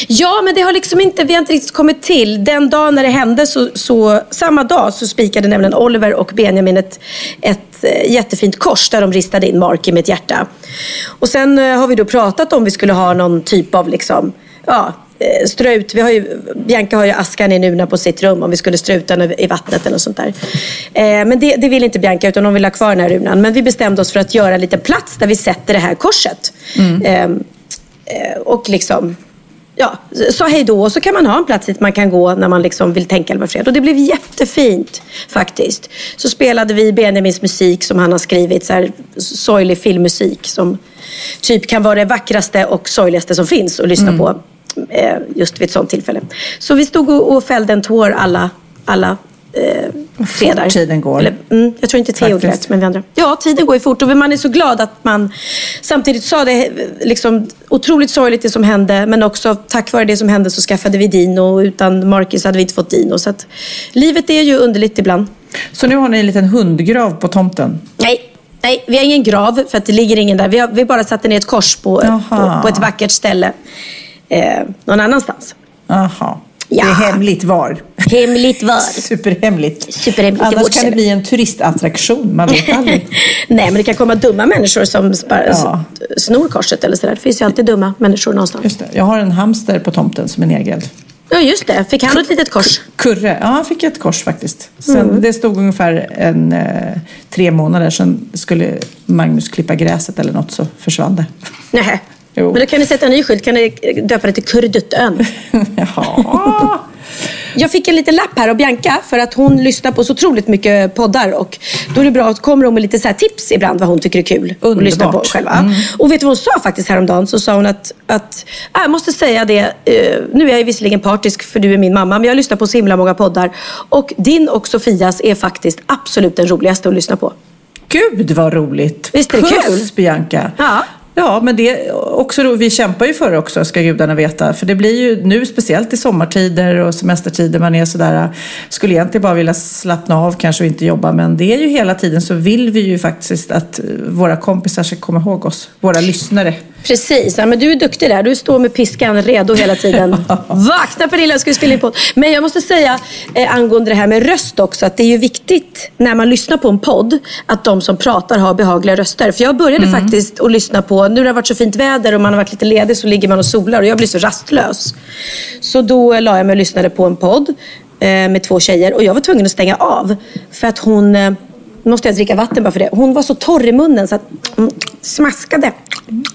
Ja, men det har liksom inte, vi har inte riktigt kommit till. Den dagen när det hände så, så samma dag så spikade nämligen Oliver och Benjamin ett, ett jättefint kors där de ristade in Mark med ett hjärta. Och sen eh, har vi då pratat om vi skulle ha någon typ av liksom, ja, strö ut. Vi har ju, Bianca har ju askan i nuna på sitt rum om vi skulle strö ut den i vattnet eller sånt där. Eh, men det, det vill inte Bianca, utan hon vill ha kvar den här runan. Men vi bestämde oss för att göra en liten plats där vi sätter det här korset. Mm. Eh, och liksom, ja, så hej då. Och så kan man ha en plats dit man kan gå när man liksom vill tänka eller vara fred. Och det blev jättefint faktiskt. Så spelade vi Benjamins musik som han har skrivit, så här sorglig filmmusik som typ kan vara det vackraste och sorgligaste som finns att lyssna mm. på. Just vid ett sånt tillfälle. Så vi stod och fällde en tår alla, alla eh, fredar. Tiden går. Eller, mm, jag tror inte Theo grät, men vi andra. Ja, tiden går ju fort. Och man är så glad att man samtidigt sa det liksom, otroligt sorgligt det som hände. Men också tack vare det som hände så skaffade vi Dino. Utan Marcus hade vi inte fått Dino. Så att, livet är ju underligt ibland. Så nu har ni en liten hundgrav på tomten? Nej. Nej, vi har ingen grav för att det ligger ingen där. Vi, har, vi bara satte ner ett kors på, på, på ett vackert ställe. Eh, någon annanstans. Aha. Ja. Det är hemligt var. Hemligt var. Superhemligt. Superhemligt. Annars kan det bli en turistattraktion. Man vet aldrig. Nej, men det kan komma dumma människor som spar- ja. snor korset eller sådär. Det finns ju alltid dumma människor någonstans. Just det. Jag har en hamster på tomten som är nedgrävd. Ja, just det. Fick han ett litet kors? Kurre. Ja, han fick ett kors faktiskt. Sen, mm. det stod ungefär en, eh, tre månader sedan skulle Magnus klippa gräset eller något, så försvann det. Nej. Jo. Men då kan ni sätta en ny skylt, kan ni döpa det till Kurduttön? Ja. Jag fick en liten lapp här av Bianca för att hon lyssnar på så otroligt mycket poddar, och då är det bra att kommer hon med lite så här tips ibland vad hon tycker är kul att lyssna på själva. Mm. Och vet du vad hon sa faktiskt häromdagen? Så sa hon att, att ah, jag måste säga det, uh, nu är jag visserligen partisk för du är min mamma, men jag lyssnar på så himla många poddar och din och Sofias är faktiskt absolut den roligaste att lyssna på. Gud vad roligt. Visst är det kul? Puss, Bianca. Ja. Ja, men det också, vi kämpar ju för det också, ska gudarna veta. För det blir ju nu, speciellt i sommartider och semestertider, man är sådär, skulle egentligen bara vilja slappna av kanske och inte jobba. Men det är ju hela tiden så vill vi ju faktiskt att våra kompisar ska komma ihåg oss, våra lyssnare. Precis, ja, men du är duktig där. Du står med piskan redo hela tiden. Vakna Pernilla, ska du spela in podd. Men jag måste säga eh, angående det här med röst också, att det är ju viktigt när man lyssnar på en podd att de som pratar har behagliga röster. För jag började mm. faktiskt att lyssna på, nu har det varit så fint väder och man har varit lite ledig, så ligger man och solar och jag blir så rastlös. Så då la jag mig och lyssnade på en podd eh, med två tjejer, och jag var tvungen att stänga av för att hon... Eh, måste jag dricka vatten bara för det. Hon var så torr i munnen så att hon smaskade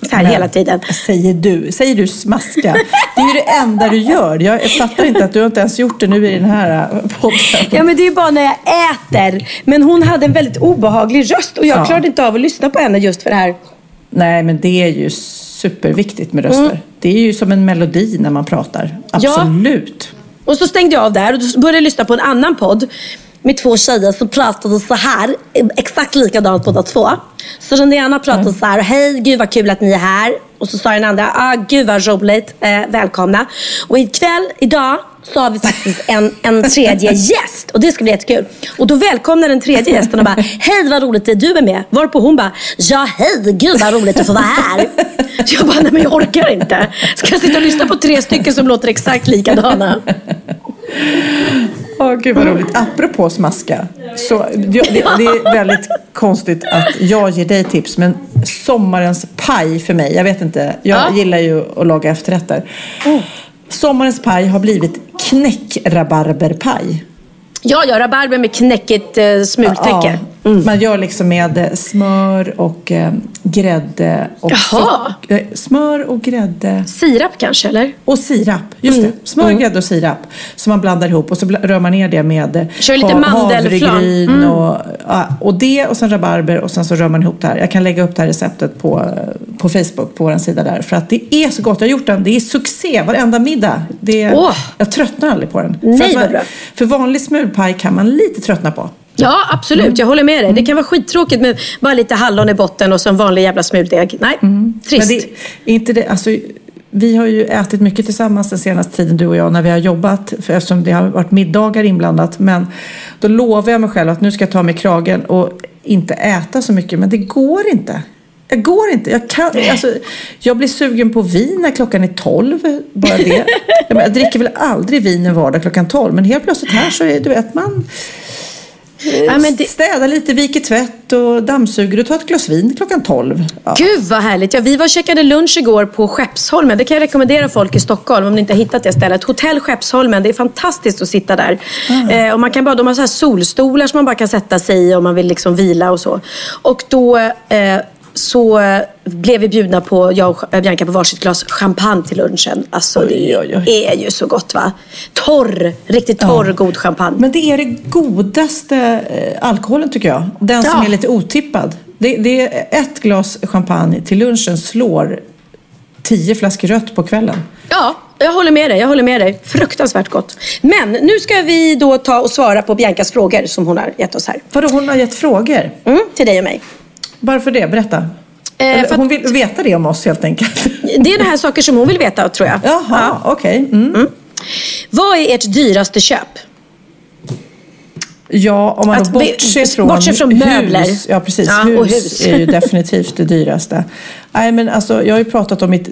så här men, hela tiden. Säger du, säger du smaska? Det är ju det enda du gör. Jag fattar inte att du inte ens gjort det nu i den här podden. Ja, men det är ju bara när jag äter. Men hon hade en väldigt obehaglig röst och jag ja. klarade inte av att lyssna på henne just för det här. Nej, men det är ju superviktigt med röster. Mm. Det är ju som en melodi när man pratar. Absolut. Ja. Och så stängde jag av där och började lyssna på en annan podd med två tjejer som pratade så här, exakt likadant båda två. Så den ena pratade så här, hej, gud vad kul att ni är här. Och så sa den andra, ah, gud vad roligt, eh, välkomna. Och ikväll, idag, så har vi faktiskt en, en tredje gäst. Och det ska bli jättekul. Och då välkomnar den tredje gästen och bara, hej vad roligt att du är med. Varpå hon bara, ja hej, gud vad roligt att få vara här. Så jag bara, nej men jag orkar inte. Ska jag sitta och lyssna på tre stycken som låter exakt likadana? Åh, oh, gud vad roligt. Apropå smaska. Så det, det, det är väldigt konstigt att jag ger dig tips. Men sommarens paj för mig, jag vet inte. Jag ja. gillar ju att laga efterrätter. Oh. Sommarens paj har blivit knäckrabarberpaj. Ja, jag rabarber med knäckigt eh, smultäcke. Ja, mm. Man gör liksom med eh, smör och eh, grädde. Och Jaha! So- eh, smör och grädde. Sirap kanske, eller? Och sirap, just mm. det. Smör, mm. grädde och sirap. Som man blandar ihop och så bl- rör man ner det med eh, Kör lite havregryn mm. och, ja, och det och sen rabarber och sen så rör man ihop det här. Jag kan lägga upp det här receptet på, på Facebook, på vår sida där. För att det är så gott. Jag har gjort den. Det är succé varenda middag. Det är, oh. Jag tröttnar aldrig på den. Nej, för, man, bra. för vanlig smul paj kan man lite tröttna på. Ja, absolut. Mm. Jag håller med dig. Mm. Det kan vara skittråkigt med bara lite hallon i botten och så en vanlig jävla smuldeg. Nej, mm. trist. Men det, inte det, alltså, vi har ju ätit mycket tillsammans den senaste tiden, du och jag, när vi har jobbat. För eftersom det har varit middagar inblandat. Men då lovar jag mig själv att nu ska jag ta mig kragen och inte äta så mycket. Men det går inte. Jag går inte. Jag, kan, alltså, jag blir sugen på vin när klockan är tolv. Bara det. Jag dricker väl aldrig vin en vardag klockan tolv. Men helt plötsligt här så är du vet man ja, men det... städar lite, viker tvätt och dammsuger och tar ett glas vin klockan tolv. Ja. Gud vad härligt. Ja, vi var och checkade lunch igår på Skeppsholmen. Det kan jag rekommendera folk i Stockholm om ni inte har hittat det stället. Hotell Skeppsholmen, det är fantastiskt att sitta där. Mm. Eh, och man kan bara, de har så här solstolar som man bara kan sätta sig i om man vill liksom vila och så. Och då... Eh, så blev vi bjudna på, jag och Bianca, på varsitt glas champagne till lunchen. Alltså oj, oj, oj. Det är ju så gott, va? Torr, riktigt torr, ja. god champagne. Men det är det godaste alkoholen tycker jag. Den ja. som är lite otippad. Det, det är ett glas champagne till lunchen slår tio flaskor rött på kvällen. Ja, jag håller med dig, jag håller med dig. Fruktansvärt gott. Men nu ska vi då ta och svara på Biancas frågor som hon har gett oss här. Vadå, hon har gett frågor? Mm, till dig och mig. Varför det? Berätta. Eh, hon vill veta det om oss helt enkelt. Det är de här saker som hon vill veta, tror jag. Jaha, ja. okej. Okay. Mm. Mm. Vad är ert dyraste köp? Ja, om man bortser från, bortse från möbler. Hus, ja, precis. Ja, hus, och hus är ju definitivt det dyraste. Nej, men alltså, jag har ju pratat om mitt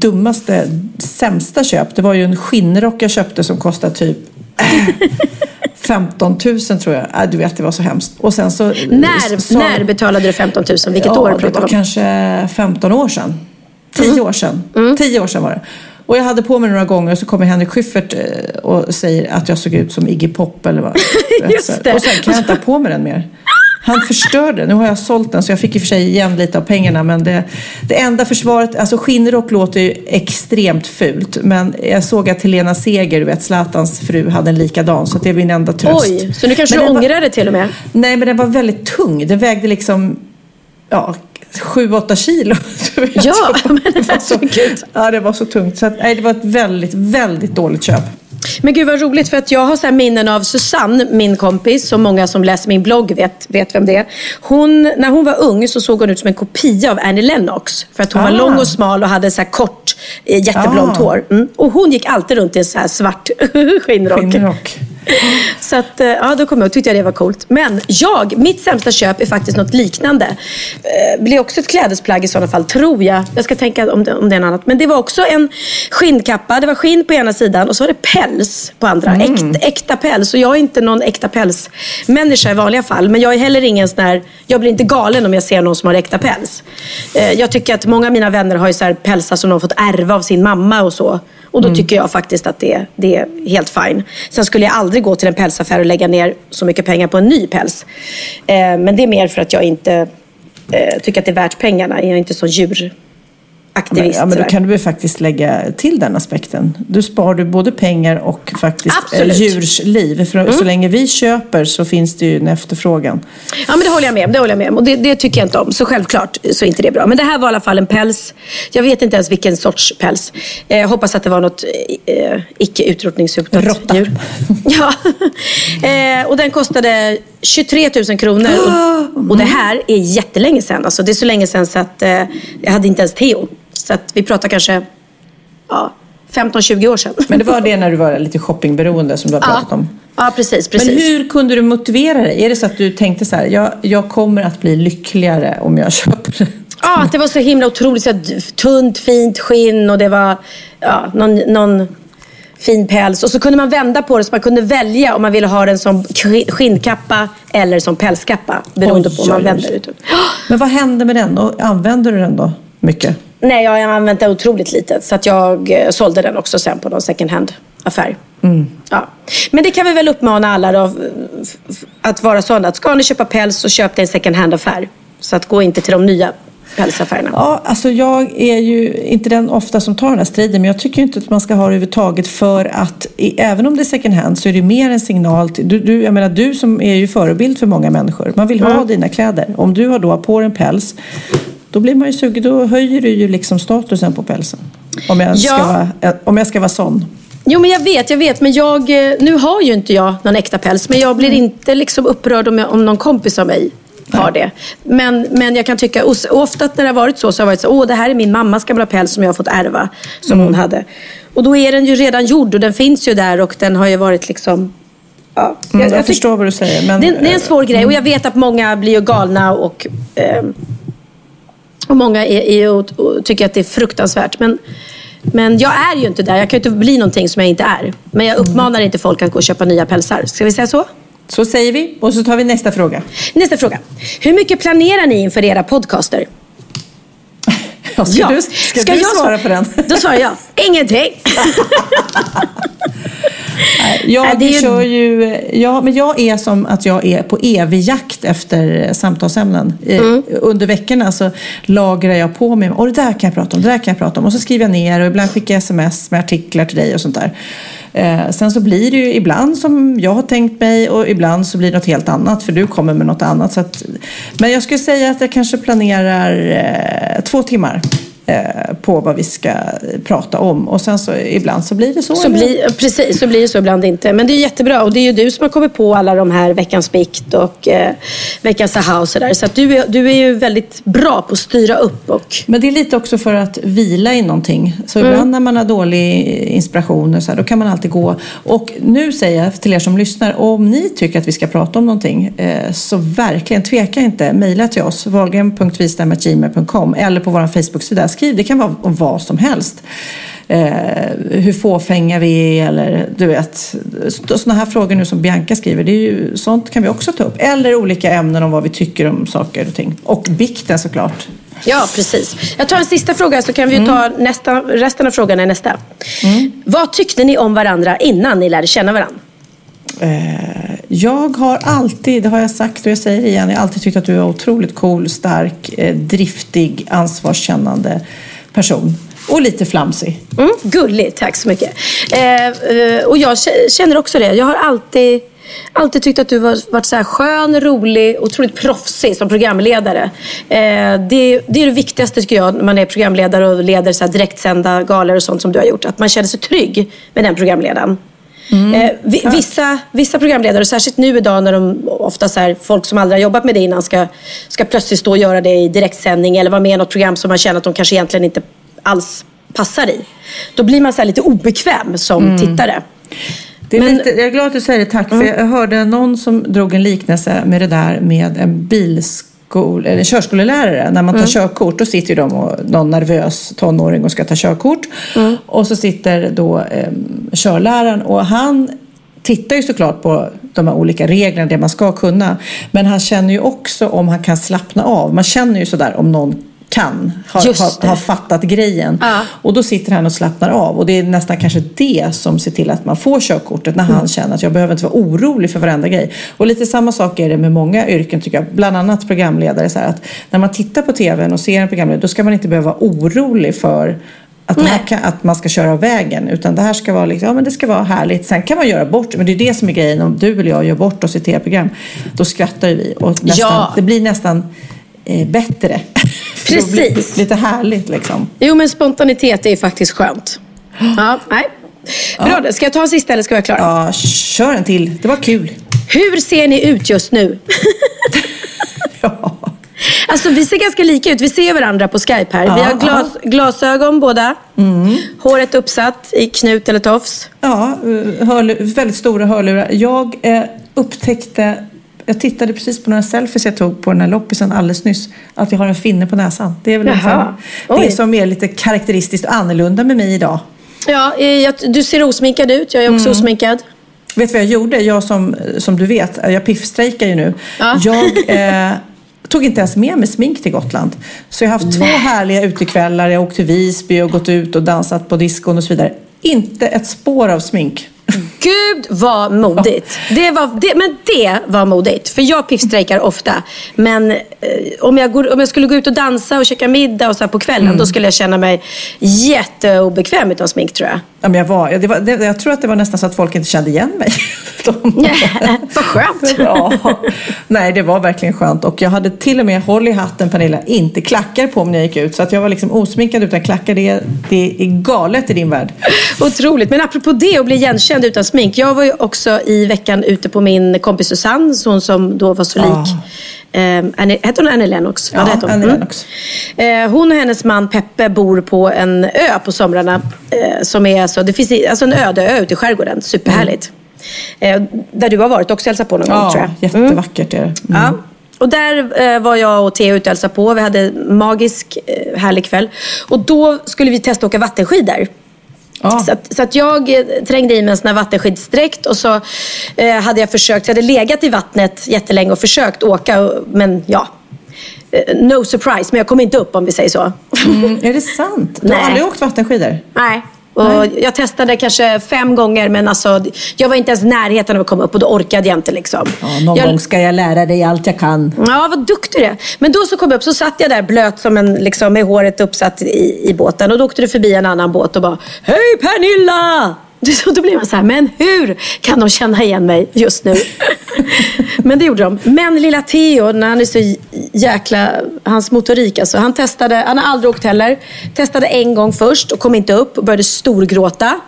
dummaste, sämsta köp. Det var ju en skinnrock jag köpte som kostade typ... femton tusen tror jag. Äh, du vet, det var så hemskt. Och sen så, när, så, när betalade du femton tusen? Vilket ja, år pratade du om? Kanske femton år sedan. tio år sedan. Mm. tio år sedan var det. Och jag hade på mig några gånger och så kommer Henrik Schyffert och säger att jag såg ut som Iggy Pop eller vad. Just det. Och sen kan jag inte ha på mig den mer. Han förstörde. Nu har jag sålt den så jag fick i och för sig igen lite av pengarna. Men det, det enda försvaret... Alltså skinnrock låter ju extremt fult. Men jag såg att Helena Seger, du vet, Zlatans fru, hade en likadan. Så det är min enda tröst. Oj, så nu kanske men du ångrar det till och med? Nej, men den var väldigt tung. Den vägde liksom... Ja, sju åtta kilo. Ja, men det var så, ja, det var så tungt. Så att, nej, det var ett väldigt, väldigt dåligt köp. Men gud vad roligt, för att jag har så här minnen av Susanne, min kompis, som många som läser min blogg vet, vet vem det är. Hon, när hon var ung så såg hon ut som en kopia av Annie Lennox. För att hon ah. var lång och smal och hade så här kort, jätteblont ah. hår. Mm. Och hon gick alltid runt i en så här svart skinnrock. skinnrock. Mm. Så att, ja, då kom jag och tyckte jag det var coolt. Men jag, mitt sämsta köp är faktiskt något liknande. Det blir också ett klädesplagg i sådana fall, tror jag. Jag ska tänka om det, om det är något annat. Men det var också en skinnkappa. Det var skinn på ena sidan och så var det päls på andra. Mm. Äkt, äkta päls. Och jag är inte någon äkta pälsmänniska i vanliga fall. Men jag är heller ingen sån här... Jag blir inte galen om jag ser någon som har äkta päls. Jag tycker att många av mina vänner har ju så här pälsar som de har fått ärva av sin mamma och så. Och då mm. tycker jag faktiskt att det, det är helt fine. Sen skulle jag aldrig gå till en pälsaffär och lägga ner så mycket pengar på en ny päls. Eh, men det är mer för att jag inte eh, tycker att det är värt pengarna. Jag är inte så djuraktivist. Men, ja, men då kan du faktiskt lägga till den aspekten. Du sparar du både pengar och faktiskt eh, djurs liv. För mm. så länge vi köper så finns det ju en efterfrågan. Ja, men det håller jag med om. Det håller jag med om. Och det, det tycker jag inte om. Så självklart så är inte det bra. Men det här var i alla fall en päls. Jag vet inte ens vilken sorts päls. Jag hoppas att det var något eh, icke-utrotningshotat råtta djur. Ja. eh, och den kostade tjugotre tusen kronor. Och, och det här är jättelänge sedan. Alltså, det är så länge sedan så att eh, jag hade inte ens Theo. Så att vi pratar kanske ja, femton tjugo år sedan. Men det var det när du var lite shoppingberoende som du har pratat ja. om. Ja, precis, precis. Men hur kunde du motivera dig? Är det så att du tänkte så här, jag, jag kommer att bli lyckligare om jag köper? Ja, att det var så himla otroligt så här, tunt, fint skinn och det var ja, någon... någon fin päls. Och så kunde man vända på det så man kunde välja om man ville ha den som skinnkappa eller som pälskappa. Beroende oj, på om man vänder ut. Men vad hände med den då? Använder du den då mycket? Nej, jag har använt den otroligt lite. Så att jag sålde den också sen på någon second hand-affär. Mm. Ja. Men det kan vi väl uppmana alla då, att vara sådana. Att ska ni köpa päls så köp det en second hand-affär. Så att gå inte till de nya pälsaffärerna. Ja, alltså jag är ju inte den ofta som tar den här striden, men jag tycker inte att man ska ha det överhuvudtaget, för att även om det är second hand så är det mer en signal till, du, du, jag menar du som är ju förebild för många människor, man vill mm. ha dina kläder. Om du har då på en päls, då blir man ju sugen, då höjer du ju liksom statusen på pälsen. Om jag, ja. ska, vara, om jag ska vara sån. Jo, men jag vet, jag vet. Men jag, nu har ju inte jag någon äkta päls, men jag blir mm. inte liksom upprörd om, jag, om någon kompis av mig har det. Men, men jag kan tycka ofta att när det har varit så, så har det varit så, åh, det här är min mammas gamla päls som jag har fått ärva som mm. hon hade. Och då är den ju redan gjord och den finns ju där och den har ju varit liksom ja, jag, mm, jag, jag förstår tyck- vad du säger, men det, det är en svår grej och jag vet att många blir ju galna och eh, och många är, är och, och tycker att det är fruktansvärt, men Men jag är ju inte där, jag kan ju inte bli någonting som jag inte är. Men jag uppmanar inte folk att gå och köpa nya pälsar. Ska vi säga så? Så säger vi, och så tar vi nästa fråga. Nästa fråga. Hur mycket planerar ni inför era podcaster? Ja, ska ja. du, ska ska du jag svara på den? Då svarar jag, ingenting. jag, Nej, det är... kör ju, ja, men jag är som att jag är på evig jakt efter samtalsämnen. Mm. Under veckorna så lagrar jag på mig, och det där kan jag prata om, det där kan jag prata om. Och så skriver jag ner och ibland skickar jag sms med artiklar till dig och sånt där. Eh, sen så blir det ju ibland som jag har tänkt mig och ibland så blir det något helt annat, för du kommer med något annat. Så att, men jag skulle säga att jag kanske planerar eh, två timmar eh, på vad vi ska prata om, och sen så ibland så blir det så. så bli, precis, så blir det så, ibland inte. Men det är jättebra, och det är ju du som har kommit på alla de här veckans bikt och eh, veckans aha och sådär. Så att du, är, du är ju väldigt bra på att styra upp. Och... Men det är lite också för att vila i någonting. Så mm. ibland när man har dålig inspiration och så här, då kan man alltid gå. Och nu säger jag till er som lyssnar, om ni tycker att vi ska prata om någonting eh, så verkligen tveka inte. Mejla till oss, valgren punkt vistam snabel-a gmail punkt com, eller på vår Facebook-sida. Skriv, det kan vara om vad som helst. Eh, hur fåfänga vi är, eller du vet, sådana här frågor nu som Bianca skriver, det är ju, sånt kan vi också ta upp, eller olika ämnen om vad vi tycker om saker och ting, och bikten såklart. Ja, precis. Jag tar en sista fråga, så kan vi mm. ta nästa, resten av frågan är nästa. Mm. Vad tyckte ni om varandra innan ni lärde känna varandra? Eh, jag har alltid, det har jag sagt och jag säger igen, jag har alltid tyckt att du är otroligt cool, stark, eh, driftig, ansvarskännande person. Och lite flamsig. Mm, gullig, tack så mycket. Eh, och jag känner också det. Jag har alltid, alltid tyckt att du har varit så här skön, rolig, otroligt proffsig som programledare. Eh, det, det är det viktigaste tycker jag när man är programledare och leder så här direktsända galor och sånt som du har gjort. Att man känner sig trygg med den programledaren. Mm. Eh, vissa, vissa programledare, särskilt nu idag när de ofta så här, folk som aldrig har jobbat med det innan ska, ska plötsligt stå och göra det i direktsändning eller vara med i något program som man känner att de kanske egentligen inte alls passar i. Då blir man så här lite obekväm som mm. tittare. Det är Men, lite, jag är glad att du säger det, tack. Mm. För jag hörde någon som drog en liknelse med det där med en bilsk eller körskolelärare, när man tar mm. körkort då sitter ju de och någon nervös tonåring och ska ta körkort mm. och så sitter då eh, körläraren och han tittar ju såklart på de här olika reglerna, det man ska kunna, men han känner ju också om han kan slappna av, man känner ju sådär om någon kan, har, har, har fattat grejen ja. Och då sitter han och slappnar av och det är nästan kanske det som ser till att man får körkortet när han mm. känner att jag behöver inte vara orolig för varenda grej. Och lite samma sak är det med många yrken tycker jag, bland annat programledare så här, att när man tittar på tvn och ser en programledare då ska man inte behöva vara orolig för att, man, kan, att man ska köra vägen, utan det här ska vara liksom, ja men det ska vara härligt, sen kan man göra bort, men det är det som är grejen, om du eller jag gör bort oss i tv-program då skrattar ju vi och nästan, ja. Det blir nästan eh, bättre. Precis. Lite härligt liksom. Jo, men spontanitet är faktiskt skönt. Ja, nej. Bra, ja. Ska jag ta en sista eller ska jag klara? Ja, kör en till. Det var kul. Hur ser ni ut just nu? ja. Alltså, vi ser ganska lika ut. Vi ser varandra på Skype här. Ja, vi har glas, glasögon båda. Mm. Håret uppsatt i knut eller tofs. Ja, hörlur, väldigt stora hörlurar. Jag eh, upptäckte... Jag tittade precis på några selfies jag tog på den här loppisen alldeles nyss. Att jag har en finne på näsan. Det är väl ungefär det som är lite karaktäristiskt annorlunda med mig idag. Ja, jag, du ser osminkad ut. Jag är också mm. osminkad. Vet du vad jag gjorde? Jag som, som du vet, jag piffstrejkar ju nu. Ja. Jag... Eh, tog inte ens med mig smink till Gotland. Så jag har haft Nej. två härliga utekvällar. Jag åkte till Visby och gått ut och dansat på diskon och så vidare. Inte ett spår av smink. Gud vad modigt. Det var, det, men det var modigt. För jag piffstrejkar ofta. Men eh, om, jag går, om jag skulle gå ut och dansa och käka middag och så här på kvällen. Mm. Då skulle jag känna mig jätteobekväm utan smink tror jag. Ja, men jag, var, det var, det, jag tror att det var nästan så att folk inte kände igen mig. De, vad skönt. Ja. Nej, det var verkligen skönt. Och jag hade till och med håll i hatten, Pernilla, inte klackar på mig när jag gick ut. Så att jag var liksom osminkad utan klackar. Det, det är galet i din värld. Otroligt. Men apropå det att bli igenkänd utan smink. Jag var ju också i veckan ute på min kompis Susanne. Hon som då var så lik. Ah. Um, Annie, hette hon Annie Lennox? Ja, hon. Annie Lennox. Mm. Uh, hon och hennes man Peppe bor på en ö på somrarna. Uh, som är alltså, det finns i, alltså en öde ö ute i skärgården. Superhärligt. Mm. Uh, där du har varit också hälsa på någon ja, gång tror jag. Ja, jättevackert mm. är det. Mm. Ja. Och där var jag och Theo ute och hälsade på. Vi hade en magisk, härlig kväll. Och då skulle vi testa åka vattenskidor. Ah. Så, att, så att jag trängde i mig en sån här vattenskidsdräkt och så eh, hade jag försökt, jag hade legat i vattnet jättelänge och försökt åka, men ja, no surprise, men jag kom inte upp om vi säger så. Mm, är det sant? Du har Nej. aldrig åkt vattenskidor? Nej. Och Nej. jag testade kanske fem gånger, men alltså, jag var inte ens närheten av att komma upp och då orkade jag inte liksom. Ja, någon jag... gång ska jag lära dig allt jag kan. Ja, vad duktig du är. Men då så kom jag upp, så satt jag där blöt som en, liksom, med håret uppsatt i, i båten. Och då åkte det förbi en annan båt och bara, hej Pernilla! Så då blev man så här, men hur kan de känna igen mig just nu? Men det gjorde de. Men lilla Theo, när han är så jäkla, hans motorik alltså, han testade, han har aldrig åkt heller, testade en gång först och kom inte upp och började storgråta.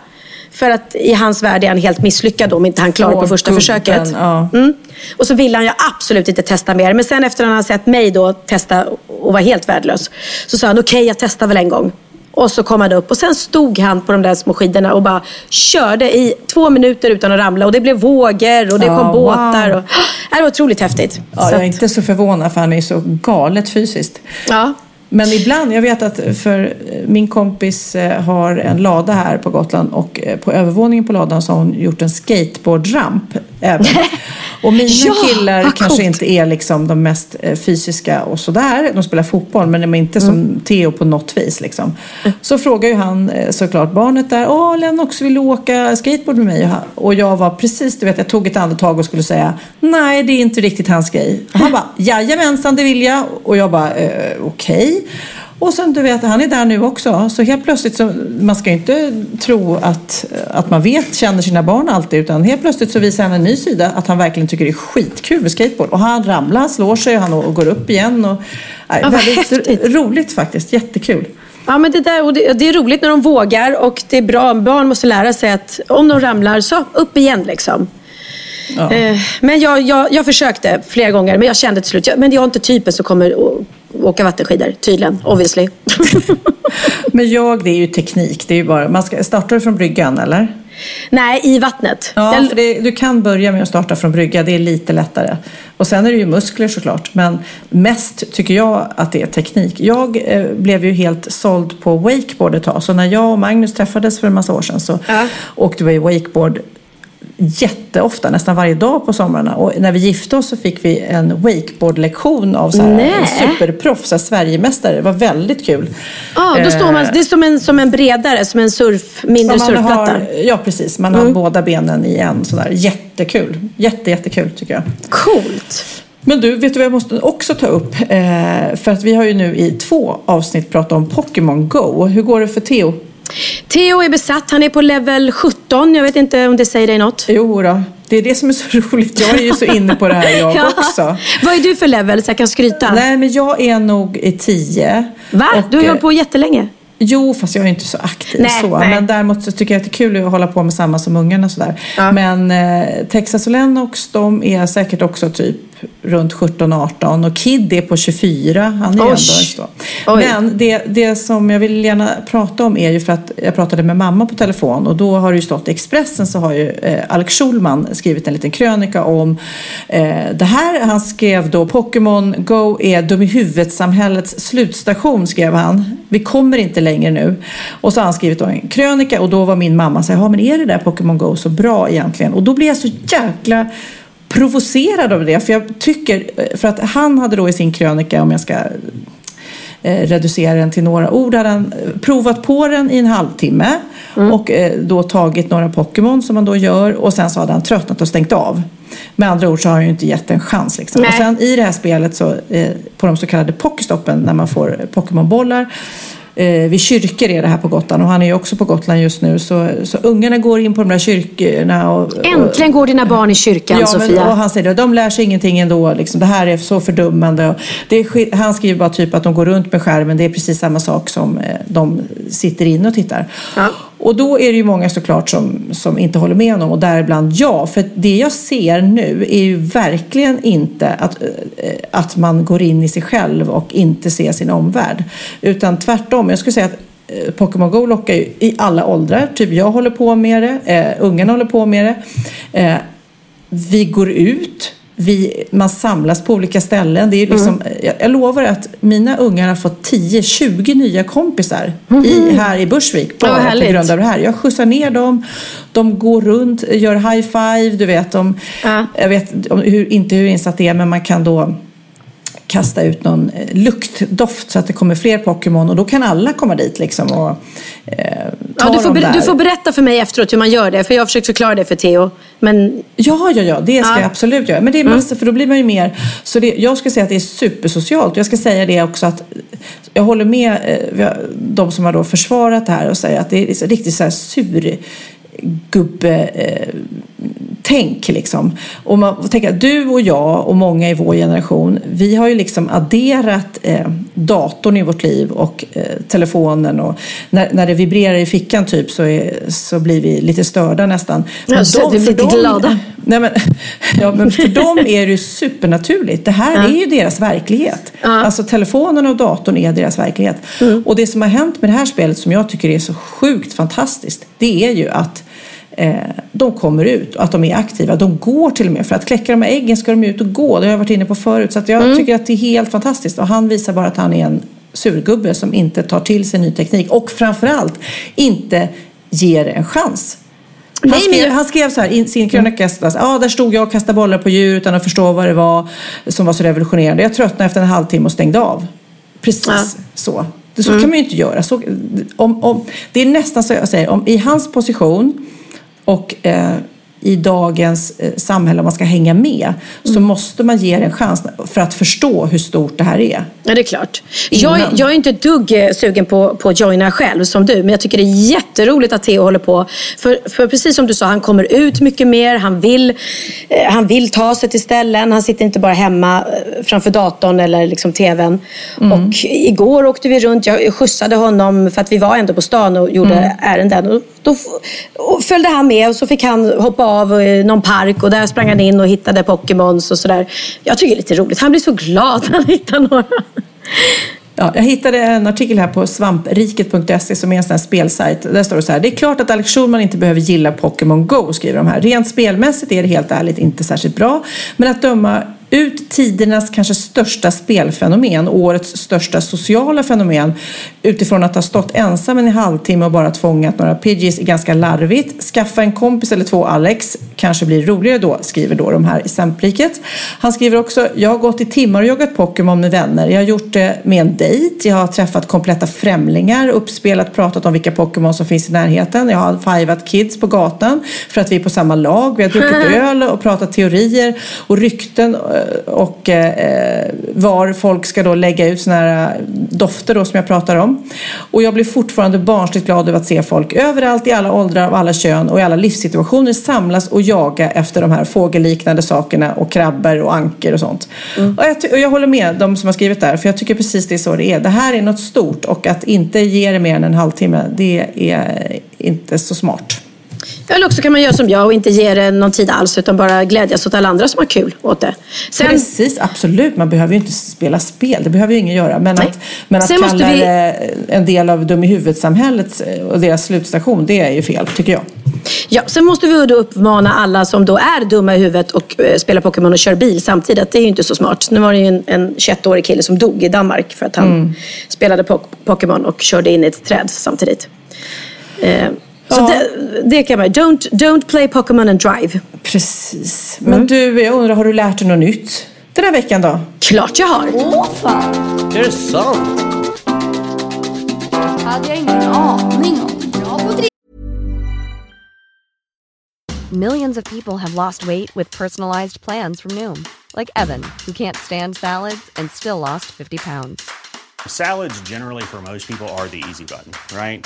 För att i hans värld är han helt misslyckad om inte han klarar på första gubben, försöket. Ja. Mm. Och så ville han ju absolut inte testa mer. Men sen efter han har sett mig då testa och var helt värdelös, så sa han, okej okay, jag testar väl en gång. Och så kom han upp och sen stod han på de där små skidorna och bara körde i två minuter utan att ramla. Och det blev vågor och det kom oh, båtar. Wow. Och, det var otroligt häftigt. Ja, jag är att... inte så förvånad för han är så galet fysiskt. Ja. Men ibland, jag vet att för min kompis har en lada här på Gotland och på övervåningen på ladan så har hon gjort en skateboardramp även. Och mina ja, killar kanske inte är liksom de mest fysiska och sådär. De spelar fotboll, men de är inte mm. som Theo på något vis liksom. Mm. Så frågar ju han såklart barnet där. Åh, Len också vill åka skateboard med mig. Och jag var precis, du vet, jag tog ett andetag och skulle säga nej, det är inte riktigt hans grej. Och han bara, jajamensan, det vill jag. Och jag bara, eh, okej. Okay. Och sen du vet, han är där nu också. Så helt plötsligt, så, man ska ju inte tro att, att man vet, känner sina barn alltid. Utan helt plötsligt så visar han en ny sida. Att han verkligen tycker det är skitkul med skateboard. Och han ramlar, han slår sig och han och går upp igen. Och, nej, ja, väldigt häftigt. Roligt faktiskt, jättekul. Ja, men det där, och det, det är roligt när de vågar. Och det är bra, barn måste lära sig att om de ramlar så upp igen liksom. Ja. Eh, men jag, jag, jag försökte flera gånger. Men jag kände till slut, jag, men jag är inte typen som kommer... Och, åka vattenskidor, tydligen, obviously. Men jag, det är ju teknik. Det är ju bara, man ska, startar du från bryggan, eller? Nej, i vattnet. Ja, jag... för det, du kan börja med att starta från brygga. Det är lite lättare. Och sen är det ju muskler såklart. Men mest tycker jag att det är teknik. Jag eh, blev ju helt såld på wakeboard ett tag. Så när jag och Magnus träffades för en massa år sedan så ja. åkte vi wakeboard jätteofta, nästan varje dag på somrarna. Och när vi gifte oss så fick vi en wakeboardlektion av så här superproffs, så här Sverigemästare. Det var väldigt kul. Ja, ah, då står man, det är som en, som en bredare, som en surf, mindre surfplatta. Har, ja, precis. Man mm. har båda benen i en sån där. Jättekul. Jätte, jättekul tycker jag. Coolt. Men du, vet du vad jag måste också ta upp? Eh, för att vi har ju nu i två avsnitt pratat om Pokémon Go. Hur går det för Theo? Theo är besatt, han är på level sjutton. Jag vet inte om det säger dig något. Jo då, det är det som är så roligt. Jag är ju så inne på det här jag ja. också. Vad är du för level så jag kan skryta? Nej, men jag är nog i tio. Va? Och du har hållit på jättelänge. Jo, fast jag är inte så aktiv. Nej, så. Nej. Men däremot så tycker jag att det är kul att hålla på med samma som ungarna. Sådär. Ja. Men eh, Texas och Lennox, de är säkert också typ runt sjutton arton. Och Kid är på tjugofyra. Han är ändå så. Men det, det som jag vill gärna prata om är ju för att jag pratade med mamma på telefon. Och då har det ju stått i Expressen, så har ju eh, Alex Schulman skrivit en liten krönika om eh, det här. Han skrev då Pokémon Go är dum i huvudsamhällets slutstation, skrev han. Vi kommer inte längre nu. Och så har han skrivit då en krönika. Och då var min mamma så här, ja men är det där Pokémon Go så bra egentligen? Och då blev jag så jäkla provocerad av det. För jag tycker, för att han hade då i sin krönika, om jag ska eh, reducera den till några ord, hade han provat på den i en halvtimme. Mm. Och eh, då tagit några Pokémon som man då gör. Och sen så hade han tröttnat och stängt av. Med andra ord så har han ju inte gett en chans liksom. Och sen i det här spelet så, eh, på de så kallade Pokéstoppen, när man får Pokémonbollar vid kyrkor är det här på Gotland, och han är ju också på Gotland just nu, så, så ungarna går in på de där kyrkorna och, och, äntligen går dina barn i kyrkan, ja, Sofia. Men, och han säger att de lär sig ingenting ändå liksom. Det här är så fördummande, och det är, han skriver bara typ att de går runt med skärmen, det är precis samma sak som de sitter in och tittar. Ja. Och då är det ju många såklart som, som inte håller med honom, och däribland jag. För det jag ser nu är ju verkligen inte att, att man går in i sig själv och inte ser sin omvärld. Utan tvärtom, jag skulle säga att Pokémon Go lockar ju i alla åldrar. Typ jag håller på med det, eh, ungarna håller på med det. Eh, vi går ut, vi, man samlas på olika ställen. Det är liksom, mm. jag, jag lovar att mina ungar har fått tio till tjugo nya kompisar mm. i, här i Burgsvik på oh, grund av det här. Jag skjutsar ner dem, de går runt, gör high five, du vet, de, ja. jag vet om hur, inte hur insatt det är, men man kan då kasta ut någon luktdoft så att det kommer fler Pokémon, och då kan alla komma dit liksom och eh, ta ja, du, får ber- du får berätta för mig efteråt hur man gör det, för jag har försökt förklara det för Theo. Men... Ja, ja, ja, det ska ja. jag absolut göra. Men det är massa, mm. för då blir man ju mer så det, jag ska säga att det är supersocialt. Jag ska säga det också att jag håller med eh, de som har då försvarat det här och säger att det är riktigt så här sur gubbe eh, tänk liksom. Och man tänker att du och jag och många i vår generation, vi har ju liksom adderat eh, datorn i vårt liv och eh, telefonen, och när, när det vibrerar i fickan typ så, är, så blir vi lite störda nästan. Men ja, de, för dem, glada. Nej, men, ja, men för dem är det ju supernaturligt. Det här ja. är ju deras verklighet. Ja. Alltså telefonen och datorn är deras verklighet. Mm. Och det som har hänt med det här spelet som jag tycker är så sjukt fantastiskt, det är ju att de kommer ut och att de är aktiva, de går till och med, för att kläcka de här äggen ska de ut och gå, det har jag varit inne på förut, så att jag mm. tycker att det är helt fantastiskt. Och han visar bara att han är en surgubbe som inte tar till sig ny teknik och framförallt inte ger en chans. Han, Nej, skrev, men... han skrev så här i sin krönika. Ja, där stod jag och kastade bollar på djur utan att förstå vad det var som var så revolutionerande. Jag tröttnade efter en halvtimme och stängde av. Precis ja. så. Så mm. kan man ju inte göra. Så, om, om, det är nästan så jag säger. Om, I hans position och eh, i dagens eh, samhälle, om man ska hänga med, mm. så måste man ge en chans för att förstå hur stort det här är. Ja, det är klart. Jag, jag är inte dugg sugen på, på att joina själv som du. Men jag tycker det är jätteroligt att Theo håller på. För, för precis som du sa, han kommer ut mycket mer. Han vill, eh, han vill ta sig till ställen. Han sitter inte bara hemma framför datorn eller liksom tvn. Mm. Och igår åkte vi runt. Jag skjutsade honom för att vi var ändå på stan och gjorde mm. ärenden. Och då och följde han med och så fick han hoppa av någon park. Och där sprang han in och hittade Pokémons och sådär. Jag tycker det är lite roligt. Han blir så glad när han hittar några. Ja, jag hittade en artikel här på svampriket punkt se som är en sån här spelsajt. Där står det så här: det är klart att Alex Schulman inte behöver gilla Pokémon Go, skriver de här. Rent spelmässigt är det helt ärligt inte särskilt bra. Men att döma ut tidernas kanske största spelfenomen, årets största sociala fenomen, utifrån att ha stått ensam en halvtimme och bara tvångat några pidgeys är ganska larvigt. Skaffa en kompis eller två, Alex, kanske blir roligare då, skriver då de här i sampliket. Han skriver också: jag har gått i timmar och jagat Pokémon med vänner. Jag har gjort det med en dejt. Jag har träffat kompletta främlingar, uppspelat, pratat om vilka Pokémon som finns i närheten. Jag har fivat kids på gatan för att vi är på samma lag. Vi har druckit öl och pratat teorier och rykten och eh, var folk ska då lägga ut såna här dofter då som jag pratar om. Och jag blir fortfarande barnsligt glad över att se folk överallt, i alla åldrar, av alla kön och i alla livssituationer samlas och jaga efter de här fågelliknande sakerna och krabbor och anker och sånt. Mm. Och, jag, och jag håller med de som har skrivit där, för jag tycker precis det är så det är. Det här är något stort, och att inte ge det mer än en halvtimme, det är inte så smart. Eller också kan man göra som jag och inte ge det någon tid alls, utan bara glädjas åt alla andra som har kul åt det. Sen... Precis, absolut. Man behöver ju inte spela spel. Det behöver ju ingen göra. Men Nej. att, men att kalla vi... det en del av dum i huvudsamhället och deras slutstation, det är ju fel, tycker jag. Ja, sen måste vi då uppmana alla som då är dumma i huvudet och spelar Pokémon och kör bil samtidigt. Det är ju inte så smart. Nu var det ju en, en tjugoett-årig kille som dog i Danmark för att han mm. spelade po- Pokémon och körde in i ett träd samtidigt. Eh... Så ja. det, det kan man. Don't, don't play Pokémon and drive. Precis. Men mm. du, jag undrar, har du lärt dig något nytt den här veckan då? Klart jag har. Åh fan. Det är sant. Hade jag ingen aning om. Bra på driv. Millions of people have lost weight with personalized plans from Noom. Like Evan, who can't stand salads and still lost fifty pounds. Salads generally for most people are the easy button, right?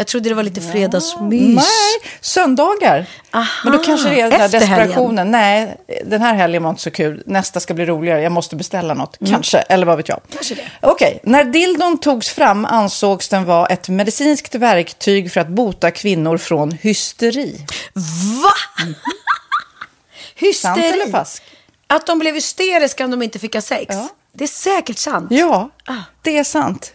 Jag trodde det var lite fredagsmys. Nej, söndagar. Aha, men då kanske det är den här desperationen. Nej, den här helgen var inte så kul. Nästa ska bli roligare, jag måste beställa något. Mm. Kanske, eller vad vet jag. Kanske det. Okej, när dildon togs fram ansågs den vara ett medicinskt verktyg för att bota kvinnor från hysteri. Va? Mm. Hysteri? Sant eller fast? Att de blev hysteriska om de inte fick ha sex. Ja. Det är säkert sant. Ja, ah. det är sant.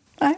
Nej.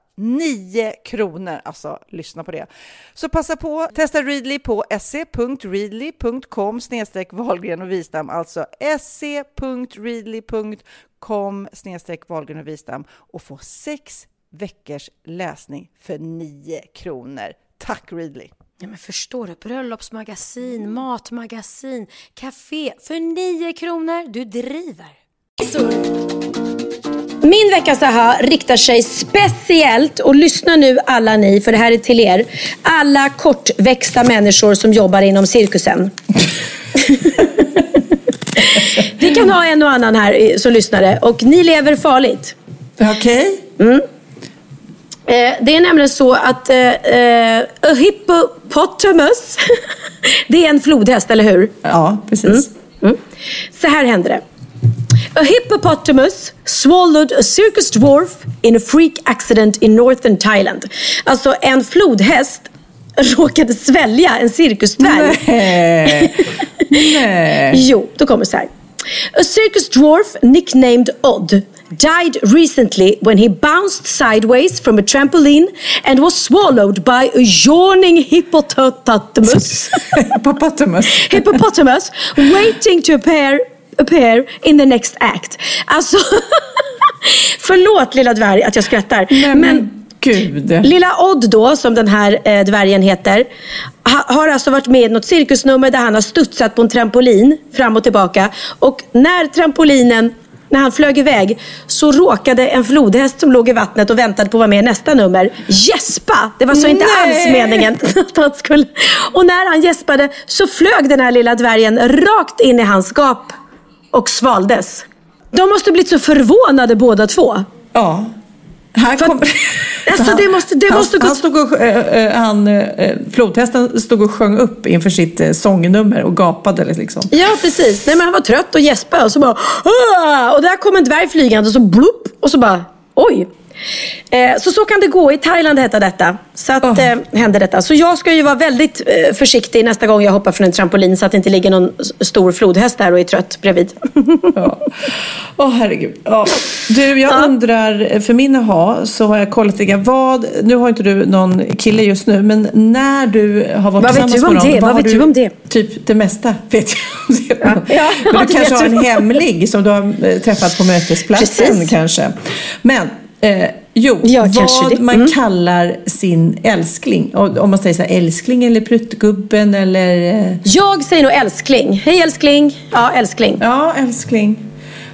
nio kronor, alltså lyssna på det. Så passa på, testa Readly på se punkt readly punkt com snedstreck valgren och Wistam, alltså se punkt readly punkt com snedstreck valgren och Wistam, och få sex veckors läsning för nio kronor. Tack Readly! Ja, men förstår du, bröllopsmagasin, matmagasin, café för nio kronor, du driver! Så. Min veckas aha riktar sig speciellt, och lyssna nu alla ni, för det här är till er, alla kortväxta människor som jobbar inom cirkusen. Vi kan ha en och annan här som lyssnare, och ni lever farligt. Okej. Okay. Mm. Eh, det är nämligen så att eh, hippopotamus, det är en flodhäst, eller hur? Ja, precis. Mm. Mm. Så här händer det. A hippopotamus swallowed a circus dwarf in a freak accident in northern Thailand. Alltså en flodhäst råkade svälja en cirkusdvärg. Nej. Nej. Jo, då kommer så här. A circus dwarf nicknamed Odd died recently when he bounced sideways from a trampoline and was swallowed by a yawning hippopotamus. Hippopotamus. Hippopotamus waiting to appear appear in the next act. Alltså, förlåt lilla dvärg att jag skrattar. Nej, men gud. Lilla Odd då, som den här eh, dvärgen heter, ha, har alltså varit med i något cirkusnummer där han har studsat på en trampolin fram och tillbaka. Och när trampolinen, när han flög iväg, så råkade en flodhäst som låg i vattnet och väntade på att vara med i nästa nummer gäspa. Det var så inte Nej. alls meningen att han skulle. Och när han gäspade så flög den här lilla dvärgen rakt in i hans gap och svaldes. De måste blivit så förvånade båda två. Ja. Här kom... att, alltså, det måste, det han, måste gå... han stod och, äh, han, äh, flodhästen stod och sjöng upp inför sitt äh, sångnummer och gapade liksom. Ja, precis. Nej, men han var trött och gäspade och så bara Åh! Och där kom en dvärg flygande och så blupp och så bara oj. Eh, så så kan det gå. I Thailand hette detta. Så att, oh. eh, hände detta. Så jag ska ju vara väldigt eh, försiktig nästa gång jag hoppar från en trampolin, så att det inte ligger någon stor flodhäst där och är trött bredvid. Åh ja. oh, herregud. Oh. Du, jag ja. undrar, för min aha så har jag kollat lite vad, nu har inte du någon kille just nu, men när du har varit vad tillsammans med någon, vad, vad vet du, du om det? Typ det mesta vet jag om det. Ja. Ja, men ja, du kanske har du. en hemlig som du har träffat på mötesplatsen. Precis. Kanske. Men Eh, jo, ja, vad man mm. kallar sin älskling. Om man säger så här, älskling eller pruttgubben eller... Jag säger nog älskling. Hej älskling. Ja, älskling. Ja, älskling.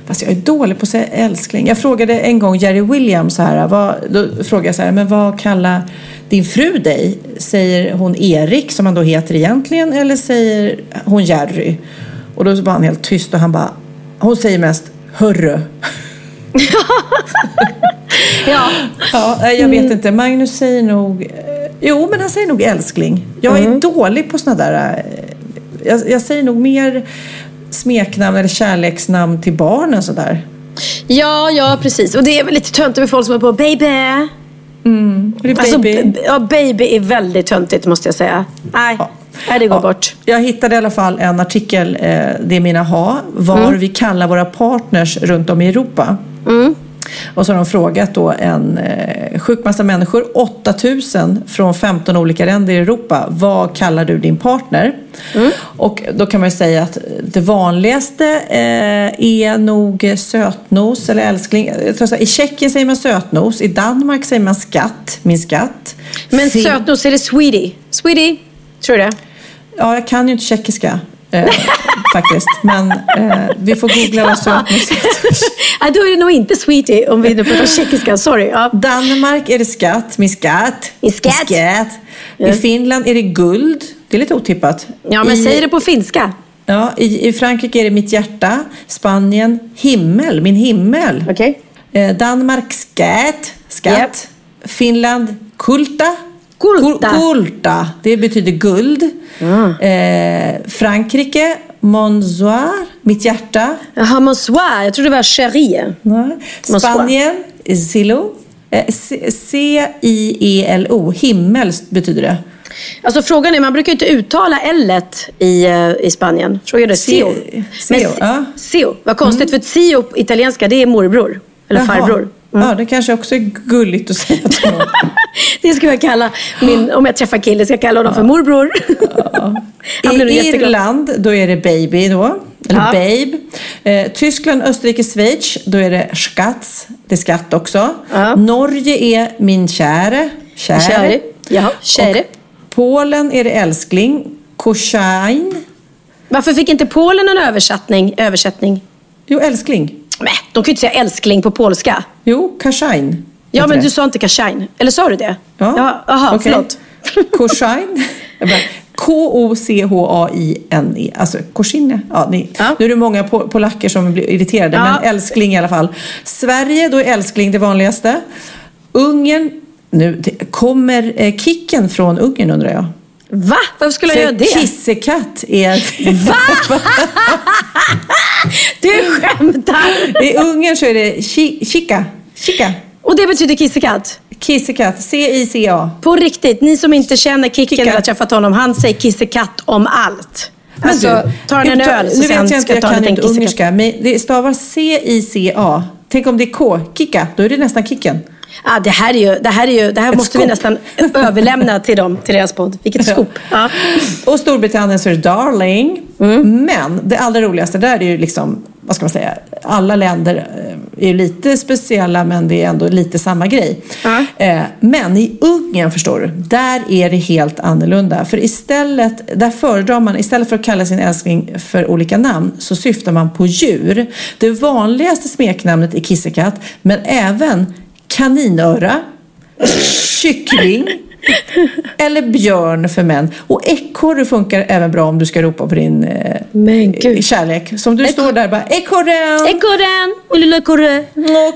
Fast jag är dålig på att säga älskling. Jag frågade en gång Jerry Williams så här, vad, då frågade jag så här, men vad kallar din fru dig? Säger hon Erik, som han då heter egentligen, eller säger hon Jerry? Och då var han helt tyst och han bara, hon säger mest hörru. ja. ja, jag vet inte. Magnus säger nog, jo men han säger nog älskling. Jag är mm. dålig på sådana där, jag, jag säger nog mer smeknamn eller kärleksnamn till barnen sådär. Ja, ja precis. Och det är väl lite tönt med folk som är på baby. Mm. Baby. Alltså, b- ja, baby är väldigt töntigt måste jag säga. Nej, ja. Nej det går ja. bort. Jag hittade i alla fall en artikel, eh, det är mina ha, var mm. vi kallar våra partners runt om i Europa. Mm. Och så har de frågat då en eh, sjuk massa människor, åtta tusen från femton olika länder i Europa. Vad kallar du din partner? Mm. Och då kan man ju säga att det vanligaste eh, är nog sötnos eller älskling. I Tjeckien säger man sötnos, i Danmark säger man skatt, min skatt. Men Se- sötnos är det sweetie. Sweetie, tror du? Ja, jag kan ju inte tjeckiska. Eh, faktiskt, men eh, vi får googla vad sötnos är. Då är det nog inte sweetie om vi nu pratar tjeckiska, sorry. Ja. Danmark är det skatt, min skatt, min skatt. skatt. Ja. I Finland är det guld, det är lite otippat. Ja, men I, säg det på finska. Ja, i, i Frankrike är det mitt hjärta, Spanien himmel, min himmel. Okay. Eh, Danmark skatt, skatt. Yep. Finland kulta. Kulta. Kulta, det betyder guld. Mm. Eh, Frankrike, Monsoir, mitt hjärta. Jaha, Monsoir, jag trodde det var Chérie. Nej. Spanien, Silo. Eh, C-I-E-L-O, himmel betyder det. Alltså frågan är, man brukar ju inte uttala L-et i, i Spanien. Frågar du Sio? Sio, ja. Sio, vad konstigt, mm. för Sio på italienska, det är morbror, eller Jaha. farbror. Mm. Ja, det kanske också är gulligt att säga till någon. Det ska jag kalla min, om jag träffar killen ska jag kalla honom ja. för morbror. Ja. I Irland, då är det baby då. Eller ja. babe. Eh, Tyskland, Österrike, Schweiz, då är det skatts. Det är skatt också. Ja. Norge är min käre. Käre. käre. Ja, käre. Och Polen är det älskling. Kochain. Varför fick inte Polen en översättning? översättning? Jo, älskling. Nej, de kan ju inte säga älskling på polska. Jo, Kardashian. Ja, men det. Du sa inte Kardashian. Eller sa du det? Ja. ja aha, okay. förlåt. Kardashian. K-O-C-H-A-I-N-E. Alltså, Korsinne. Ja, ni. Ja. Nu är det många pol- polacker som blir irriterade. Ja. Men älskling i alla fall. Sverige, då är älskling det vanligaste. Ungern. Nu kommer eh, kicken från Ungern undrar jag. Va? Varför skulle jag göra det? Kissekatt är... Va? Du skämtar! I Ungern så är det chi- chica. chica. Och det betyder kissekatt? Kissekatt. C-I-C-A. På riktigt, ni som inte känner kicken eller har träffat honom, han säger kissekatt om allt. Men alltså, du, tar han en öl nu så vet jag inte, jag kan inte ungerska. Men det stavar C-I-C-A. Tänk om det är K, kicka, då är det nästan kicken. Ah, det här, är ju, det här, är ju, det här måste skop. vi nästan överlämna till dem, till deras podd. Vilket skop. Ja. Ja. Och Storbritannien så är det darling. Mm. Men det allra roligaste där är ju liksom, vad ska man säga, alla länder är ju lite speciella men det är ändå lite samma grej. Ja. Eh, men i Ungern förstår du, där är det helt annorlunda. För istället, där föredrar man, istället för att kalla sin älskling för olika namn så syftar man på djur. Det vanligaste smeknamnet är kissekatt men även kaninöra, kyckling eller björn för män. Och ekorre funkar även bra om du ska ropa på din eh, Men Gud. kärlek. Som du Ekor- står där och bara, ekorren! Ekorren! Och lilla ekorre!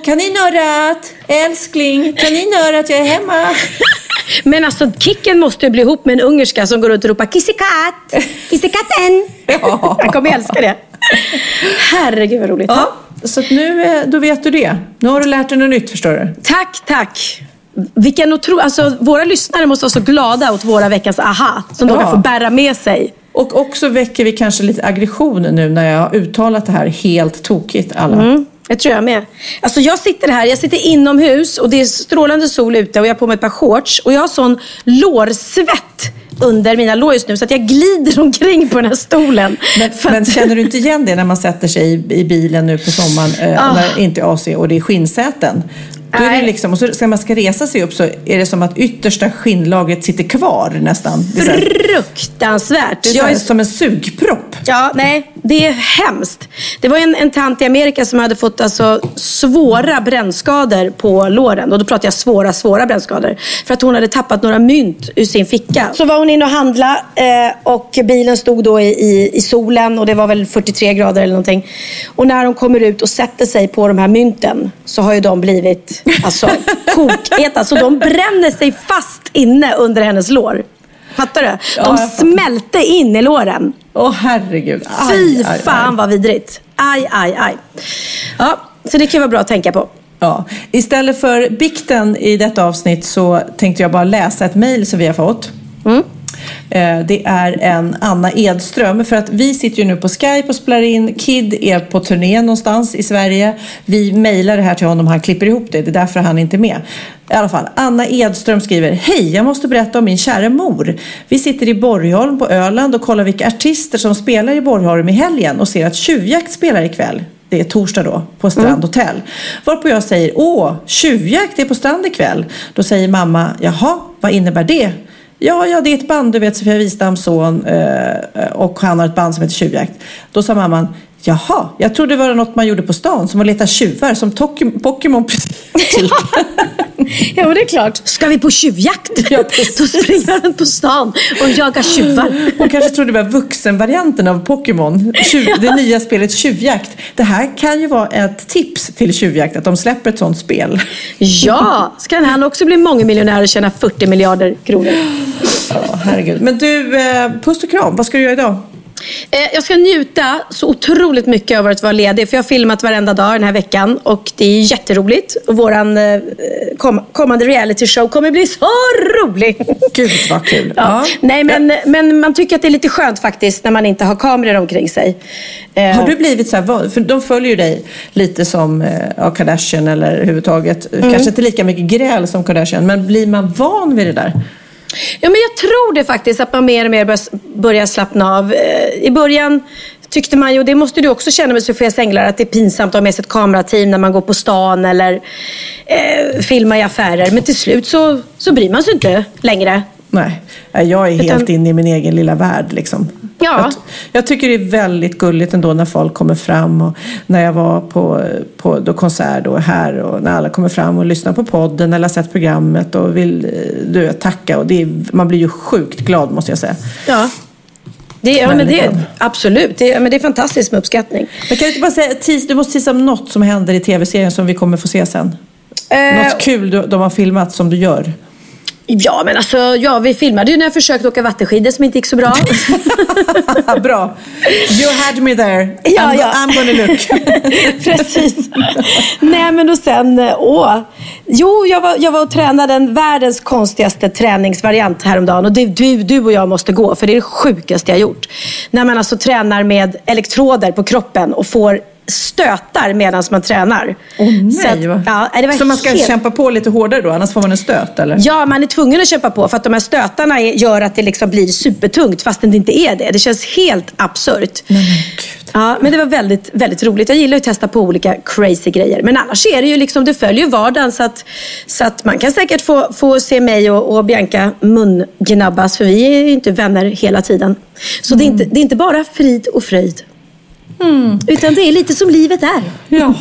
Kaninörat! Älskling! Kaninörat, jag är hemma! Men alltså, kicken måste ju bli ihop med en ungerska som går runt och ropar kissekatt! Kissekatten! Ja. Jag kommer älska det. Herregud vad roligt. Ja. Så att nu, då vet du det. Nu har du lärt dig något nytt, förstår du. Tack, tack. Vilken otro... alltså, våra lyssnare måste vara så glada åt våra veckans aha. Som ja. de kan få bära med sig. Och också väcker vi kanske lite aggression nu när jag har uttalat det här helt tokigt alla. Mm, jag tror jag med. Alltså jag sitter här, jag sitter inomhus och det är strålande sol ute och jag har på mig ett par shorts. Och jag har sån lårsvett under mina lår just nu så att jag glider omkring på den här stolen. Men, att... men känner du inte igen det när man sätter sig i, i bilen nu på sommaren oh. när det inte är A C och det är skinnsäten? Då är det liksom, och så ska man ska resa sig upp så är det som att yttersta skinnlagret sitter kvar nästan. Det är fruktansvärt. Det är jag är som en sugpropp. Ja, nej, det är hemskt. Det var en, en tant i Amerika som hade fått alltså svåra brännskador på låren. Och då pratar jag svåra, svåra brännskador. För att hon hade tappat några mynt ur sin ficka. Så var hon in och handla eh, och bilen stod då i, i, i solen. Och det var väl fyrtiotre grader eller någonting. Och när de kommer ut och sätter sig på de här mynten så har ju de blivit alltså, kokheta. Så de bränner sig fast inne under hennes lår. Fattar du? De ja, smälte in i låren. Åh oh, herregud. Aj, fy aj, fan aj. Vad vidrigt. Aj, aj, aj. Ja, så det kan vara bra att tänka på. Ja. Istället för bikten i detta avsnitt så tänkte jag bara läsa ett mejl som vi har fått. Mm. Det är en Anna Edström. För att vi sitter ju nu på Skype och spelar in. Kid är på turné någonstans i Sverige. Vi mejlar det här till honom. Han klipper ihop det, det är därför han inte är med. I alla fall, Anna Edström skriver: hej, jag måste berätta om min kära mor. Vi sitter i Borgholm på Öland och kollar vilka artister som spelar i Borgholm i helgen. Och ser att Tjuvjakt spelar ikväll. Det är torsdag då, på Strandhotell. Mm. Varpå jag säger, åh, Tjuvjakt är på Strand ikväll. Då säger mamma, jaha, vad innebär det? Ja, ja, det är ett band, du vet, Sofia Wistams son, och han har ett band som heter Tjuvjakt. Då sa mamman, jaha, jag trodde det var något man gjorde på stan som var leta tjuvar, som to- Pokémon. Ja, det är klart. Ska vi på tjuvjakt? Ja, då springer den på stan och jagar tjuvar. Hon kanske trodde det var vuxenvarianten av Pokémon. Tjuv, ja. Det nya spelet Tjuvjakt. Det här kan ju vara ett tips till Tjuvjakt, att de släpper ett sånt spel. Ja, ska han också bli mångmiljonär och tjäna fyrtio miljarder kronor? Ja, herregud. Men du, puss och kram, vad ska du göra idag? Jag ska njuta så otroligt mycket av att vara ledig. För jag har filmat varenda dag den här veckan. Och det är jätteroligt. Och våran kom- kommande reality show kommer bli så rolig. Gud vad kul. Ja. Ja. Nej, men, men man tycker att det är lite skönt faktiskt när man inte har kameror omkring sig. Har du blivit så här, för de följer ju dig lite som ja, Kardashian eller överhuvudtaget. Mm. Kanske inte lika mycket gräl som Kardashian. Men blir man van vid det där? Ja, men jag tror det faktiskt, att man mer och mer börjar slappna av. I början tyckte man ju, och det måste du också känna med Sofias änglar, att det är pinsamt att ha med sig ett kamerateam när man går på stan eller eh, filmar i affärer. Men till slut så, så bryr man sig inte längre. Nej, jag är Utan... helt inne i min egen lilla värld liksom. Ja. Jag, jag tycker det är väldigt gulligt ändå när folk kommer fram, och när jag var på, på då konsert då här, och när alla kommer fram och lyssnar på podden eller har sett programmet och vill du vet, tacka, och det är, man blir ju sjukt glad måste jag säga. Ja. Det, ja, men det, absolut, det, men det är fantastiskt med uppskattning. Men kan du inte bara säga, tis, du måste tisa om något som händer i tv-serien som vi kommer få se sen. Eh... Något kul du, de har filmat som du gör. Ja, men alltså, ja, vi filmade ju när jag försökte åka vattenskidor som inte gick så bra. Bra. You had me there. Ja, I'm, ja. I'm gonna look. Precis. Nej, men och sen, åh. Jo, jag var, jag var och tränade en världens konstigaste träningsvariant häromdagen. Och det, du, du och jag måste gå, för det är det sjukaste jag gjort. När man alltså tränar med elektroder på kroppen och får stötar medan man tränar. Åh oh, nej. Så, att, ja, det var så man ska helt... kämpa på lite hårdare då, annars får man en stöt eller? Ja, man är tvungen att kämpa på för att de här stötarna är, gör att det liksom blir supertungt fastän det inte är det. Det känns helt absurt. Nej, men gud. Ja, men det var väldigt, väldigt roligt. Jag gillar att testa på olika crazy grejer. Men annars är det ju liksom, det följer vardagen så att, så att man kan säkert få, få se mig och, och Bianca mungnabbas, för vi är ju inte vänner hela tiden. Så mm. det, är inte, det är inte bara frid och fröjd. Mm. Utan det är lite som livet är. Ja,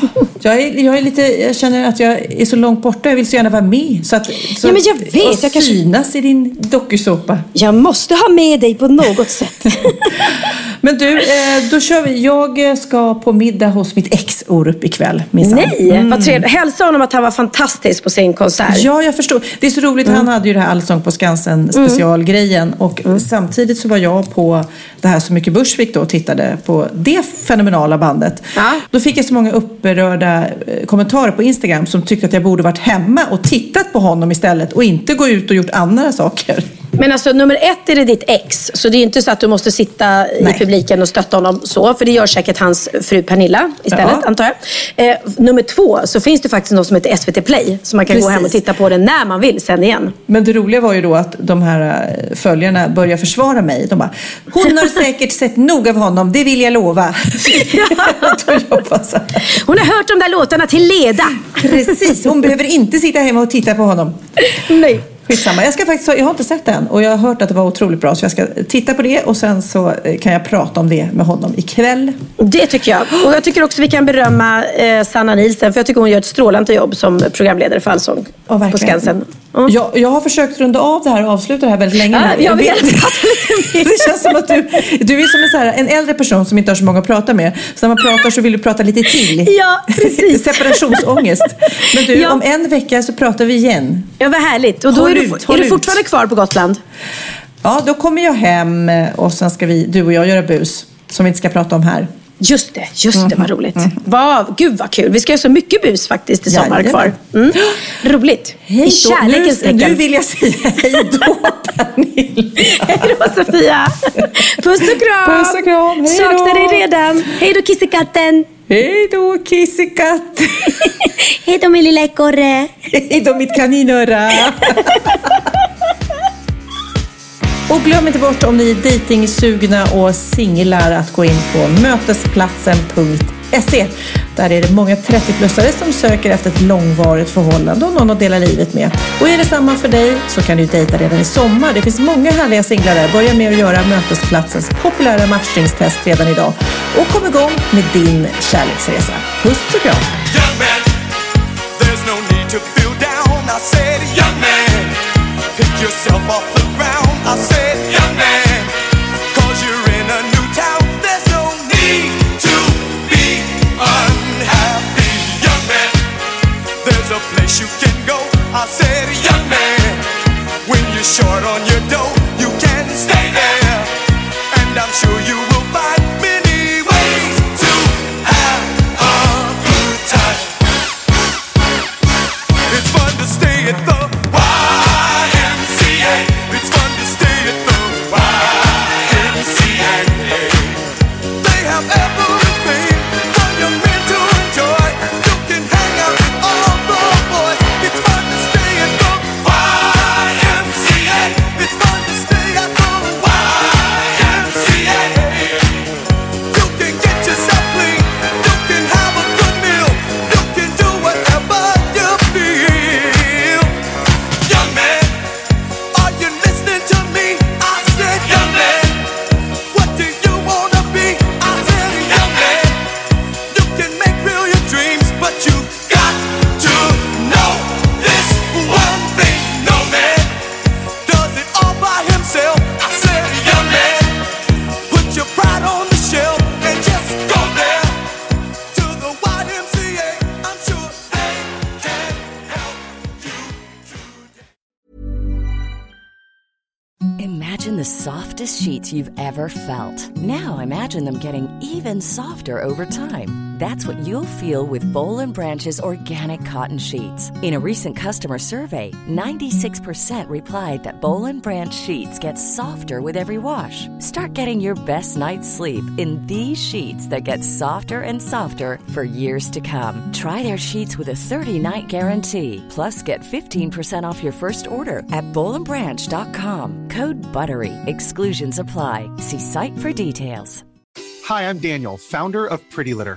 jag, är, jag, är lite, jag känner att jag är så långt borta. Jag vill så gärna vara med så att, så ja, men jag vet, och jag kanske... synas i din dokusåpa. Jag måste ha med dig på något sätt. Men du, då kör vi. Jag ska på middag hos mitt ex Orup ikväll. Minsan. Nej, mm. Vad trevligt. Hälsa honom att han var fantastisk på sin konsert. Ja, jag förstår. Det är så roligt. Mm. Han hade ju det här Allsång på Skansen specialgrejen. Och mm. samtidigt så var jag på det här Så mycket Burgsvik då och tittade på det fenomenala bandet. Ja. Då fick jag så många upprörda kommentarer på Instagram som tyckte att jag borde varit hemma och tittat på honom istället och inte gå ut och gjort andra saker. Men alltså nummer ett är det ditt ex, så det är inte så att du måste sitta Nej. i publiken och stötta honom så, för det gör säkert hans fru Pernilla istället, ja. Antar jag. Eh, nummer två, så finns det faktiskt något som heter S V T Play, så man kan Precis. gå hem och titta på det när man vill sen igen. Men det roliga var ju då att de här följarna börjar försvara mig. De bara, hon har säkert sett nog av honom, det vill jag lova. Hon har hört de där låtarna till leda. Precis, hon behöver inte sitta hemma och titta på honom. Nej. Skitsamma. Jag ska faktiskt, jag har inte sett den och jag har hört att det var otroligt bra, så jag ska titta på det och sen så kan jag prata om det med honom ikväll. Det tycker jag. Och jag tycker också vi kan berömma eh, Sanna Nilsen, för jag tycker hon gör ett strålande jobb som programledare för Allsång oh, på Skansen. Mm. Jag, jag har försökt runda av det här och avsluta det här väldigt länge. Ja, jag, jag vet. vet. Det känns som att du, du är som en, så här, en äldre person som inte har så många att prata med. Så när man pratar så vill du prata lite till. Ja, precis. Separationsångest. Men du, ja. Om en vecka så pratar vi igen. Ja, vad härligt. Och då håll är, ut, du, är du fortfarande kvar på Gotland? Ja, då kommer jag hem och sen ska vi, du och jag, göra bus som vi inte ska prata om här. Just det, just det, mm. Vad roligt. Mm. Vad, gud vad kul. Vi ska göra så mycket bus faktiskt i sommar kvar. Mm. Roligt. I kärlekens tecken. Nu, nu vill jag säga hej då, Pernilla. Hej då, Sofia. Puss och kram. Puss och kram. Hej då. Saknar dig redan. Hej då, kissekatten. Hej då, kissekatten. Hej då, min lilla ekorre. Hej då, mitt kaninöra. Och glöm inte bort, om ni är dejtingsugna och singlar, att gå in på mötesplatsen punkt se. Där är det många trettio-plussare som söker efter ett långvarigt förhållande och någon att dela livet med. Och är det samma för dig så kan du dejta redan i sommar. Det finns många härliga singlar där. Börja med att göra Mötesplatsens populära matchningstest redan idag. Och kom igång med din kärleksresa. Puss och kram! I said, young man, 'cause you're in a new town, there's no need to be unhappy. Young man, there's a place you can go. I said, young man, when you're short on your dough, you can stay there, and I'm sure you will find many ways to have a good time. It's fun to stay at the sheets you've ever felt. Now imagine them getting even softer over time. That's what you'll feel with Boll and Branch's organic cotton sheets. In a recent customer survey, ninety-six percent replied that Boll and Branch sheets get softer with every wash. Start getting your best night's sleep in these sheets that get softer and softer for years to come. Try their sheets with a thirty-night guarantee. Plus, get fifteen percent off your first order at boll and branch dot com. Code BUTTERY. Exclusions apply. See site for details. Hi, I'm Daniel, founder of Pretty Litter.